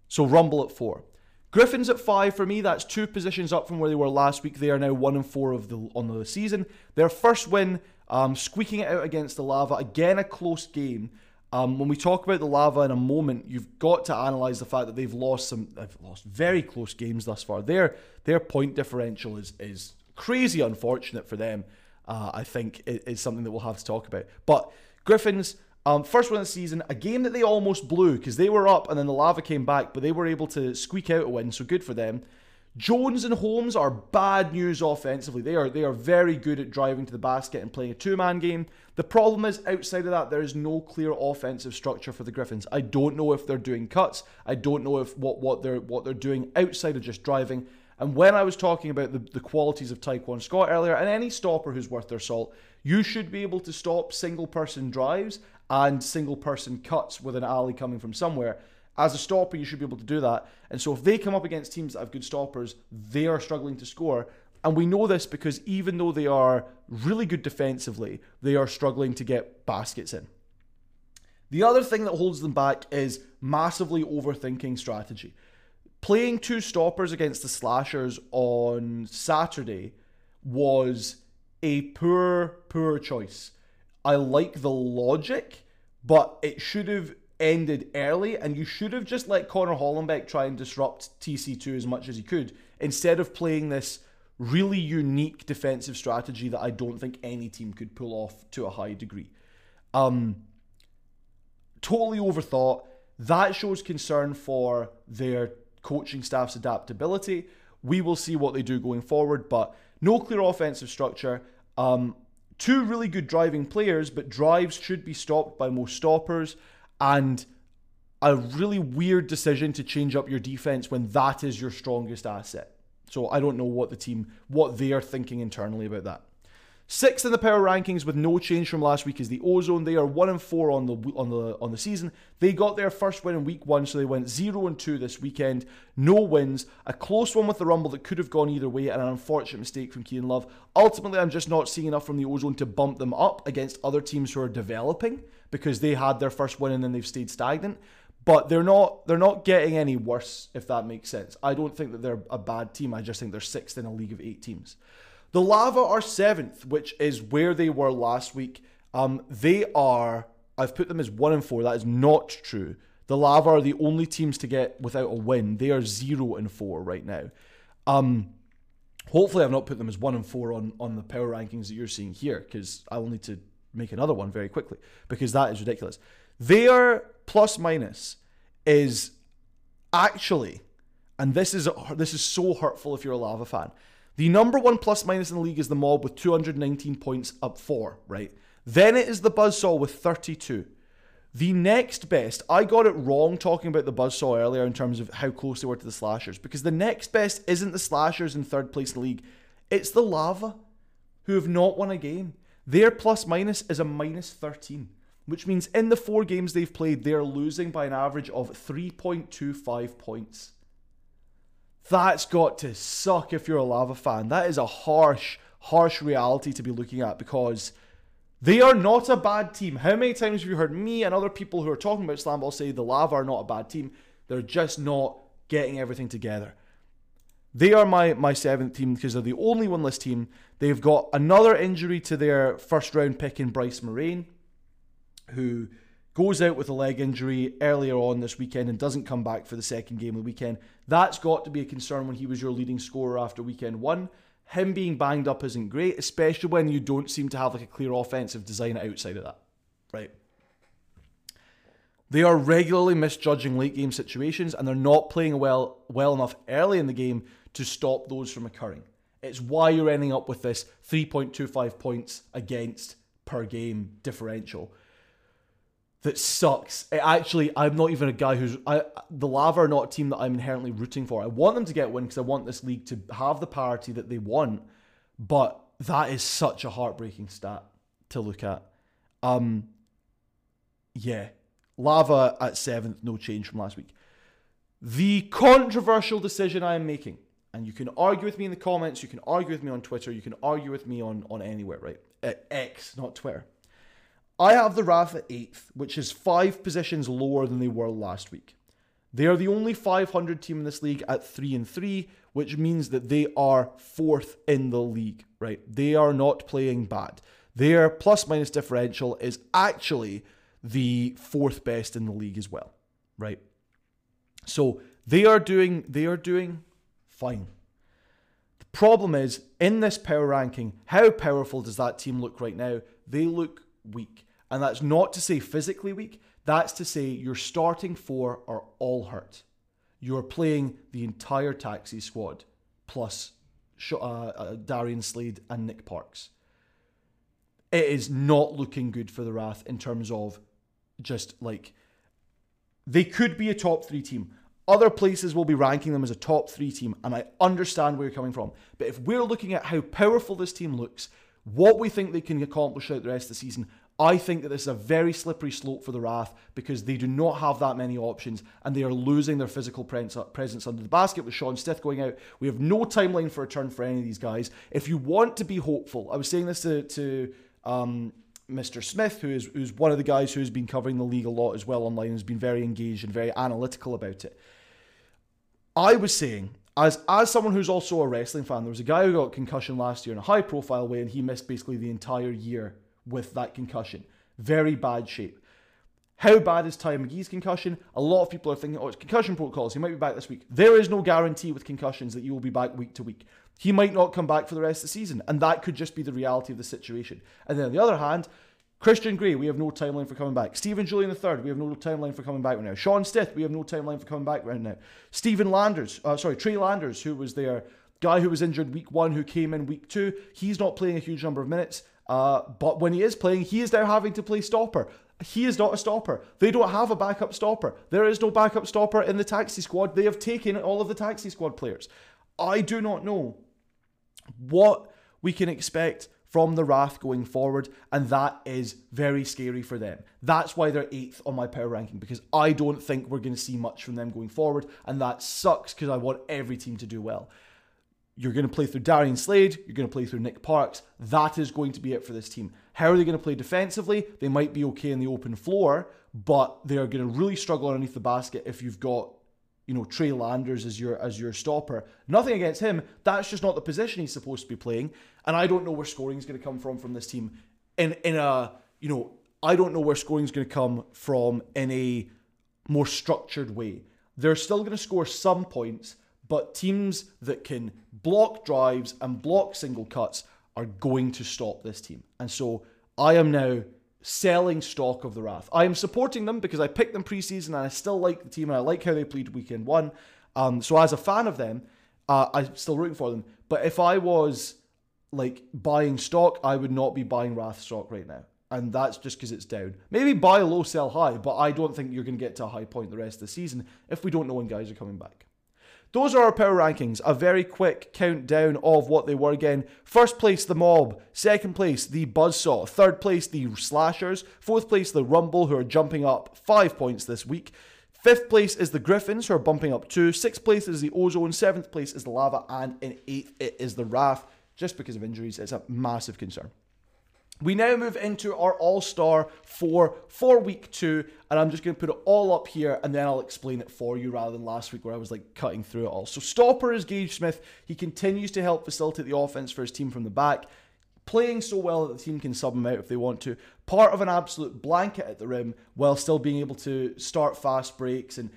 So Rumble at 4. Griffins at 5 for me. That's 2 positions up from where they were last week. They are now 1-4 on the season. Their first win, squeaking it out against the Lava. Again, a close game. When we talk about the Lava in a moment, you've got to analyse the fact that they've lost very close games thus far. Their point differential is crazy unfortunate for them. I think is something that we'll have to talk about. But Griffins. First win of the season, a game that they almost blew because they were up and then the Lava came back, but they were able to squeak out a win, so good for them. Jones and Holmes are bad news offensively. They are very good at driving to the basket and playing a 2-man game. The problem is, outside of that, there is no clear offensive structure for the Griffins. I don't know if they're doing cuts. I don't know if what they're doing outside of just driving. And when I was talking about the qualities of Tyquan Scott earlier, and any stopper who's worth their salt, you should be able to stop single-person drives and single-person cuts with an alley coming from somewhere. As a stopper, you should be able to do that. And so if they come up against teams that have good stoppers, they are struggling to score. And we know this because even though they are really good defensively, they are struggling to get baskets in. The other thing that holds them back is massively overthinking strategy. Playing 2 stoppers against the Slashers on Saturday was a poor choice. I like the logic, but it should have ended early, and you should have just let Connor Hollenbeck try and disrupt TC2 as much as he could, instead of playing this really unique defensive strategy that I don't think any team could pull off to a high degree. Totally overthought. That shows concern for their coaching staff's adaptability. We will see what they do going forward, but no clear offensive structure. Two really good driving players, but drives should be stopped by most stoppers, and a really weird decision to change up your defense when that is your strongest asset. So I don't know what the team, what they are thinking internally about that. Sixth in the power rankings with no change from last week is the Ozone. They are 1-4 on the season. They got their first win in week one, so they went 0-2 this weekend. No wins, a close one with the Rumble that could have gone either way, and an unfortunate mistake from Keenan Love. Ultimately, I'm just not seeing enough from the Ozone to bump them up against other teams who are developing, because they had their first win and then they've stayed stagnant. But they're not getting any worse, if that makes sense. I don't think that they're a bad team. I just think they're sixth in a league of 8 teams. The Lava are 7th, which is where they were last week. They are, I've put them as 1-4. That is not true. The Lava are the only teams to get without a win. They are 0-4 right now. Hopefully I've not put them as 1-4 on the power rankings that you're seeing here, because I will need to make another one very quickly, because that is ridiculous. Their plus minus is actually, and this is so hurtful if you're a Lava fan, the number one plus minus in the league is the Mob with 219 points, up 4, right? Then it is the Buzzsaw with 32. The next best, I got it wrong talking about the Buzzsaw earlier in terms of how close they were to the Slashers, because the next best isn't the Slashers in 3rd place in the league. It's the Lava, who have not won a game. Their plus minus is a minus 13, which means in the 4 games they've played, they're losing by an average of 3.25 points. That's got to suck if you're a Lava fan. That is a harsh, harsh reality to be looking at, because they are not a bad team. How many times have you heard me and other people who are talking about Slam Ball say the Lava are not a bad team? They're just not getting everything together. They are my 7th team because they're the only winless team. They've got another injury to their first round pick in Bryce Moraine, who goes out with a leg injury earlier on this weekend and doesn't come back for the 2nd game of the weekend. That's got to be a concern when he was your leading scorer after weekend one. Him being banged up isn't great, especially when you don't seem to have like a clear offensive design outside of that, right? They are regularly misjudging late game situations, and they're not playing well enough early in the game to stop those from occurring. It's why you're ending up with this 3.25 points against per game differential. That sucks. I'm not even a guy who's... the Lava are not a team that I'm inherently rooting for. I want them to get a win because I want this league to have the parity that they want, but that is such a heartbreaking stat to look at. Lava at 7th, no change from last week. The controversial decision I am making, and you can argue with me in the comments, you can argue with me on Twitter, you can argue with me on anywhere, right? At X, not Twitter. I have the Wrath at 8th, which is 5 positions lower than they were last week. They are the only 500 team in this league at 3-3, which means that they are 4th in the league, right? They are not playing bad. Their plus-minus differential is actually the 4th best in the league as well, right? So they are doing fine. The problem is, in this power ranking, how powerful does that team look right now? They look weak. And that's not to say physically weak. That's to say your starting 4 are all hurt. You're playing the entire taxi squad, plus Darian Slade and Nick Parks. It is not looking good for the Wrath in terms of just like... They could be a top 3 team. Other places will be ranking them as a top 3 team, and I understand where you're coming from. But if we're looking at how powerful this team looks, what we think they can accomplish out the rest of the season, I think that this is a very slippery slope for the Wrath, because they do not have that many options, and they are losing their physical presence under the basket with Sean Stiff going out. We have no timeline for a turn for any of these guys. If you want to be hopeful, I was saying this to Mr. Smith, who's one of the guys who's been covering the league a lot as well online, has been very engaged and very analytical about it. I was saying... As someone who's also a wrestling fan, there was a guy who got concussion last year in a high-profile way, and he missed basically the entire year with that concussion. Very bad shape. How bad is Ty McGee's concussion? A lot of people are thinking, oh, it's concussion protocols, he might be back this week. There is no guarantee with concussions that you will be back week to week. He might not come back for the rest of the season, and that could just be the reality of the situation. And then on the other hand, Christian Grey, we have no timeline for coming back. Stephen Julian III, we have no timeline for coming back right now. Sean Stiff, we have no timeline for coming back right now. Trey Landers, who was their guy who was injured week one, who came in week two, he's not playing a huge number of minutes, but when he is playing, he is now having to play stopper. He is not a stopper. They don't have a backup stopper. There is no backup stopper in the taxi squad. They have taken all of the taxi squad players. I do not know what we can expect from the Wrath going forward, and that is very scary for them. That's why they're 8th on my power ranking, because I don't think we're going to see much from them going forward, and that sucks because I want every team to do well. You're going to play through Darian Slade, you're going to play through Nick Parks. That is going to be it for this team. How are they going to play defensively? They might be okay in the open floor, but they are going to really struggle underneath the basket if you've got, you know, Trey Landers as your stopper. Nothing against him. That's just not the position he's supposed to be playing. And I don't know where scoring is going to come from this team. I don't know where scoring is going to come from in a more structured way. They're still going to score some points, but teams that can block drives and block single cuts are going to stop this team. And so I am now selling stock of the Wrath. I am supporting them because I picked them preseason and I still like the team and I like how they played weekend one. So as a fan of them, I'm still rooting for them. But if I was like buying stock, I would not be buying Wrath stock right now. And that's just because it's down. Maybe buy low, sell high, but I don't think you're going to get to a high point the rest of the season if we don't know when guys are coming back. Those are our power rankings. A very quick countdown of what they were again. First place, the Mob. Second place, the Buzzsaw. Third place, the Slashers. Fourth place, the Rumble, who are jumping up 5 points this week. Fifth place is the Griffins, who are bumping up 2. Sixth place is the Ozone. Seventh place is the Lava. And in eighth, it is the Wrath. Just because of injuries, it's a massive concern. We now move into our All-Star 4 for Week 2, and I'm just going to put it all up here, and then I'll explain it for you rather than last week where I was like cutting through it all. So stopper is Gage Smith. He continues to help facilitate the offense for his team from the back, playing so well that the team can sub him out if they want to. Part of an absolute blanket at the rim while still being able to start fast breaks and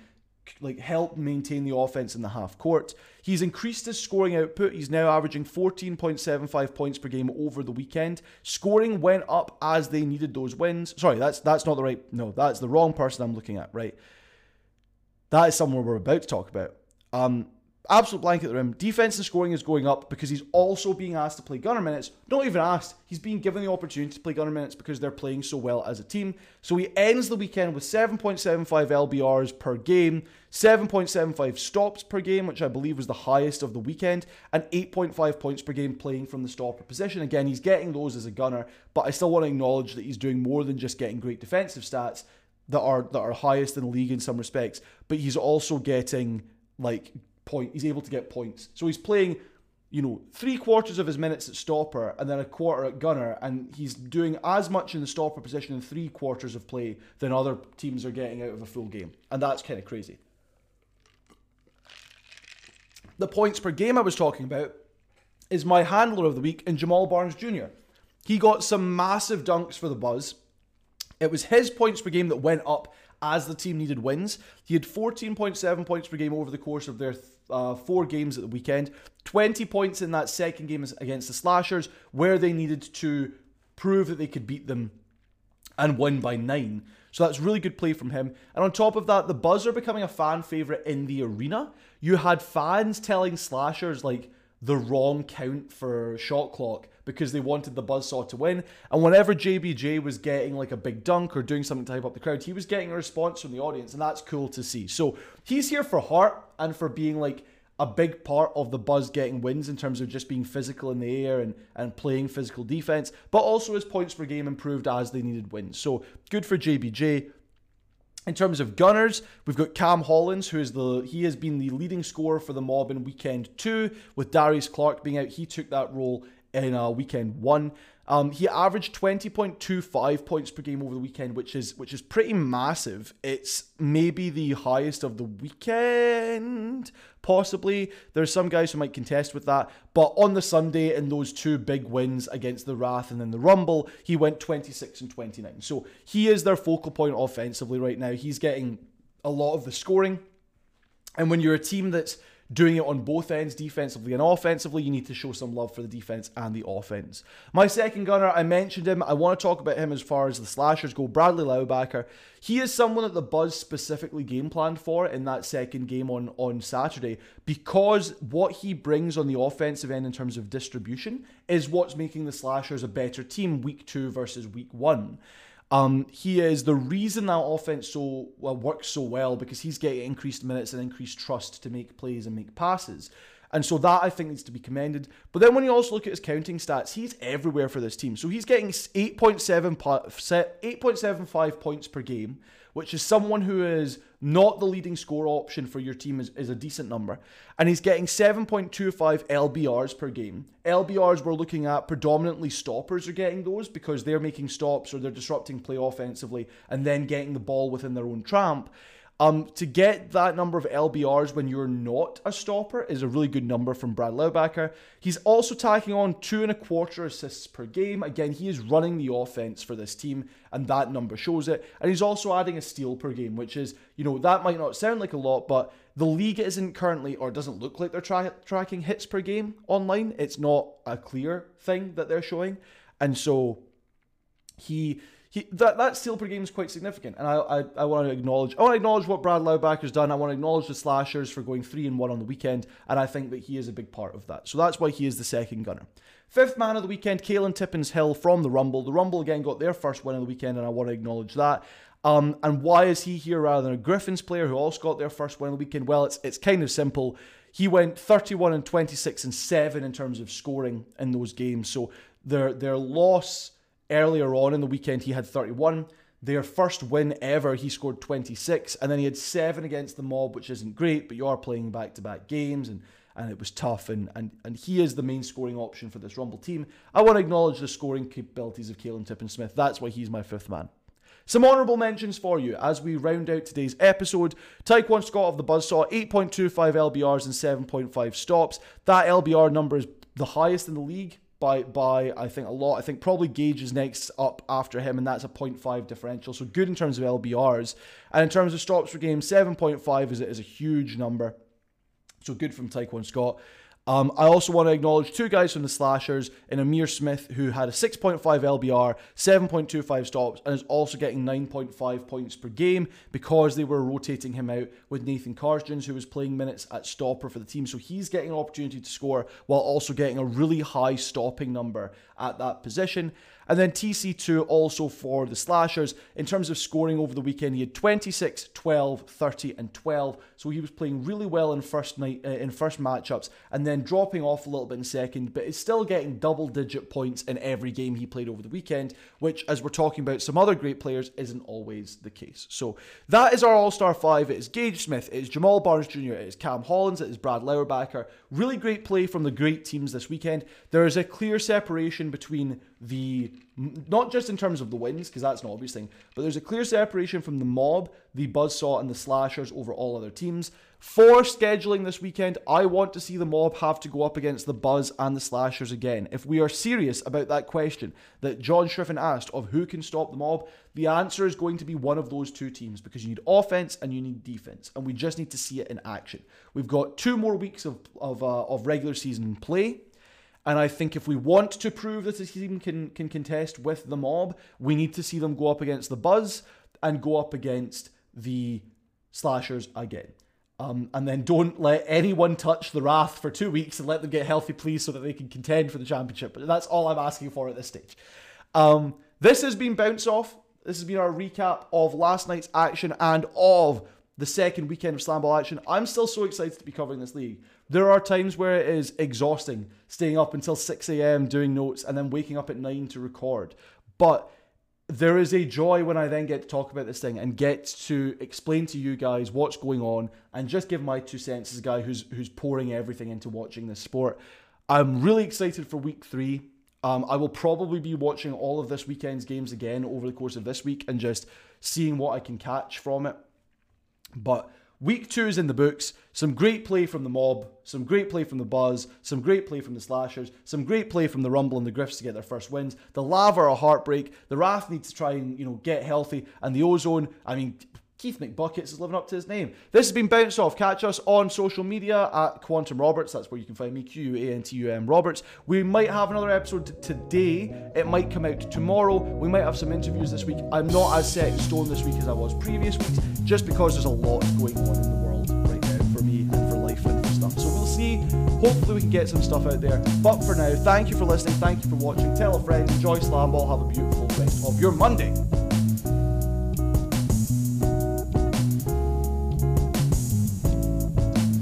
like help maintain the offense in the half court. He's increased his scoring output. He's now averaging 14.75 points per game over the weekend. Scoring went up as they needed those wins. Sorry, that's not the right. No, that's the wrong person I'm looking at. Right, that is someone we're about to talk about. Absolute blank at the rim. Defense and scoring is going up because he's also being asked to play gunner minutes. Not even asked. He's being given the opportunity to play gunner minutes because they're playing so well as a team. So he ends the weekend with 7.75 LBRs per game, 7.75 stops per game, which I believe was the highest of the weekend, and 8.5 points per game playing from the stopper position. Again, he's getting those as a gunner, but I still want to acknowledge that he's doing more than just getting great defensive stats that are highest in the league in some respects, but he's also getting like point. He's able to get points. So he's playing, you know, 3/4 of his minutes at stopper and then 1/4 at gunner, and he's doing as much in the stopper position in 3/4 of play than other teams are getting out of a full game. And that's kind of crazy. The points per game I was talking about is my handler of the week in Jamal Barnes Jr. He got some massive dunks for the Buzz. It was his points per game that went up as the team needed wins. He had 14.7 points per game over the course of their 4 games at the weekend, 20 points in that second game against the Slashers, where they needed to prove that they could beat them and win by 9. So that's really good play from him. And on top of that, the Buzz are becoming a fan favourite in the arena. You had fans telling Slashers, like, the wrong count for shot clock because they wanted the Buzzsaw to win. And whenever JBJ was getting like a big dunk or doing something to hype up the crowd, he was getting a response from the audience, and that's cool to see. So he's here for heart and for being like a big part of the Buzz getting wins in terms of just being physical in the air and playing physical defense, but also his points per game improved as they needed wins. So good for JBJ. In terms of gunners, we've got Cam Hollins, he has been the leading scorer for the Mob in Weekend 2, with Darius Clark being out. He took that role in Weekend 1. He averaged 20.25 points per game over the weekend, which is pretty massive. It's maybe the highest of the weekend, possibly. There's some guys who might contest with that. But on the Sunday, in those 2 big wins against the Wrath and then the Rumble, he went 26 and 29. So he is their focal point offensively right now. He's getting a lot of the scoring. And when you're a team that's doing it on both ends, defensively and offensively. You need to show some love for the defense and the offense. My second gunner, I mentioned him. I want to talk about him as far as the Slashers go. Bradley Laubacher. He is someone that the Buzz specifically game planned for in that second game on Saturday, because what he brings on the offensive end in terms of distribution is what's making the Slashers a better team week two versus week one. He is the reason that offense works so well, because he's getting increased minutes and increased trust to make plays and make passes. And so that, I think, needs to be commended. But then when you also look at his counting stats, he's everywhere for this team. So he's getting 8.75 points per game, which is someone who is not the leading score option for your team is a decent number. And he's getting 7.25 LBRs per game. LBRs we're looking at predominantly stoppers are getting those, because they're making stops or they're disrupting play offensively and then getting the ball within their own tramp. To get that number of LBRs when you're not a stopper is a really good number from Brad Laubacher. He's also tacking on 2.25 assists per game. Again, he is running the offense for this team, and that number shows it. And he's also adding a steal per game, which is, you know, that might not sound like a lot, but the league isn't currently, or doesn't look like they're tracking hits per game online. It's not a clear thing that they're showing. And so that steal per game is quite significant, and I want to acknowledge what Brad Laubacher's done. I want to acknowledge the Slashers for going 3-1 on the weekend, and I think that he is a big part of that. So that's why he is the second gunner. Fifth man of the weekend, Kaelan Tippins-Hill from the Rumble. The Rumble again got their first win of the weekend, and I want to acknowledge that. And why is he here rather than a Griffins player who also got their first win of the weekend? Well, it's kind of simple. He went 31-26-7 in terms of scoring in those games. So their loss earlier on in the weekend, he had 31. Their first win ever, he scored 26. And then he had 7 against the Mob, which isn't great, but you are playing back-to-back games, and it was tough. And he is the main scoring option for this Rumble team. I want to acknowledge the scoring capabilities of Kaelan Tippins-Smith. That's why he's my fifth man. Some honourable mentions for you as we round out today's episode. Tyquan Scott of the Buzzsaw, 8.25 LBRs and 7.5 stops. That LBR number is the highest in the league by I think a lot. I think probably Gage is next up after him, and that's a 0.5 differential, so good in terms of LBRs. And in terms of stops per game, 7.5 is a huge number, so good from Tyquan Scott. I also want to acknowledge two guys from the Slashers, in Amir Smith, who had a 6.5 LBR, 7.25 stops, and is also getting 9.5 points per game because they were rotating him out with Nathan Carstens, who was playing minutes at stopper for the team. So he's getting an opportunity to score while also getting a really high stopping number at that position. And then TC2 also for the Slashers. In terms of scoring over the weekend, he had 26, 12, 30, and 12. So he was playing really well in first matchups, and then dropping off a little bit in second, but is still getting double-digit points in every game he played over the weekend, which, as we're talking about some other great players, isn't always the case. So that is our All-Star 5. It is Gage Smith, it is Jamal Barnes Jr., it is Cam Hollins, it is Brad Laubacher. Really great play from the great teams this weekend. There is a clear separation between the, not just in terms of the wins, because that's an obvious thing, but there's a clear separation from the Mob, the Buzzsaw, and the Slashers over all other teams. For scheduling this weekend, I want to see the Mob have to go up against the Buzz and the Slashers again. If we are serious about that question that John Shriffen asked of who can stop the Mob, the answer is going to be one of those two teams, because you need offense and you need defense, and we just need to see it in action. We've got 2 more weeks of regular season play. And I think if we want to prove that the team can contest with the Mob, we need to see them go up against the Buzz and go up against the Slashers again. And then don't let anyone touch the Wrath for 2 weeks and let them get healthy, please, so that they can contend for the championship. But that's all I'm asking for at this stage. This has been Bounce Off. This has been our recap of last night's action and of the second weekend of Slam Ball action. I'm still so excited to be covering this league. There are times where it is exhausting, staying up until 6 a.m. doing notes and then waking up at 9 to record. But there is a joy when I then get to talk about this thing and get to explain to you guys what's going on and just give my 2 cents as a guy who's pouring everything into watching this sport. I'm really excited for week 3. I will probably be watching all of this weekend's games again over the course of this week and just seeing what I can catch from it. But week 2 is in the books. Some great play from the Mob, some great play from the Buzz, some great play from the Slashers, some great play from the Rumble and the Griffs to get their first wins. The Lava are a heartbreak. The Wrath needs to try and, you know, get healthy. And the Ozone, I mean, Keith McBuckets is living up to his name. This has been Bounce Off. Catch us on social media at Quantum Roberts. That's where you can find me, QANTUM Roberts. We might have another episode today. It might come out tomorrow. We might have some interviews this week. I'm not as set in stone this week as I was previous weeks, just because there's a lot going on in the world right now for me and for life and for stuff. So we'll see. Hopefully we can get some stuff out there. But for now, thank you for listening. Thank you for watching. Tell a friend. Enjoy Slam Ball. Have a beautiful rest of your Monday.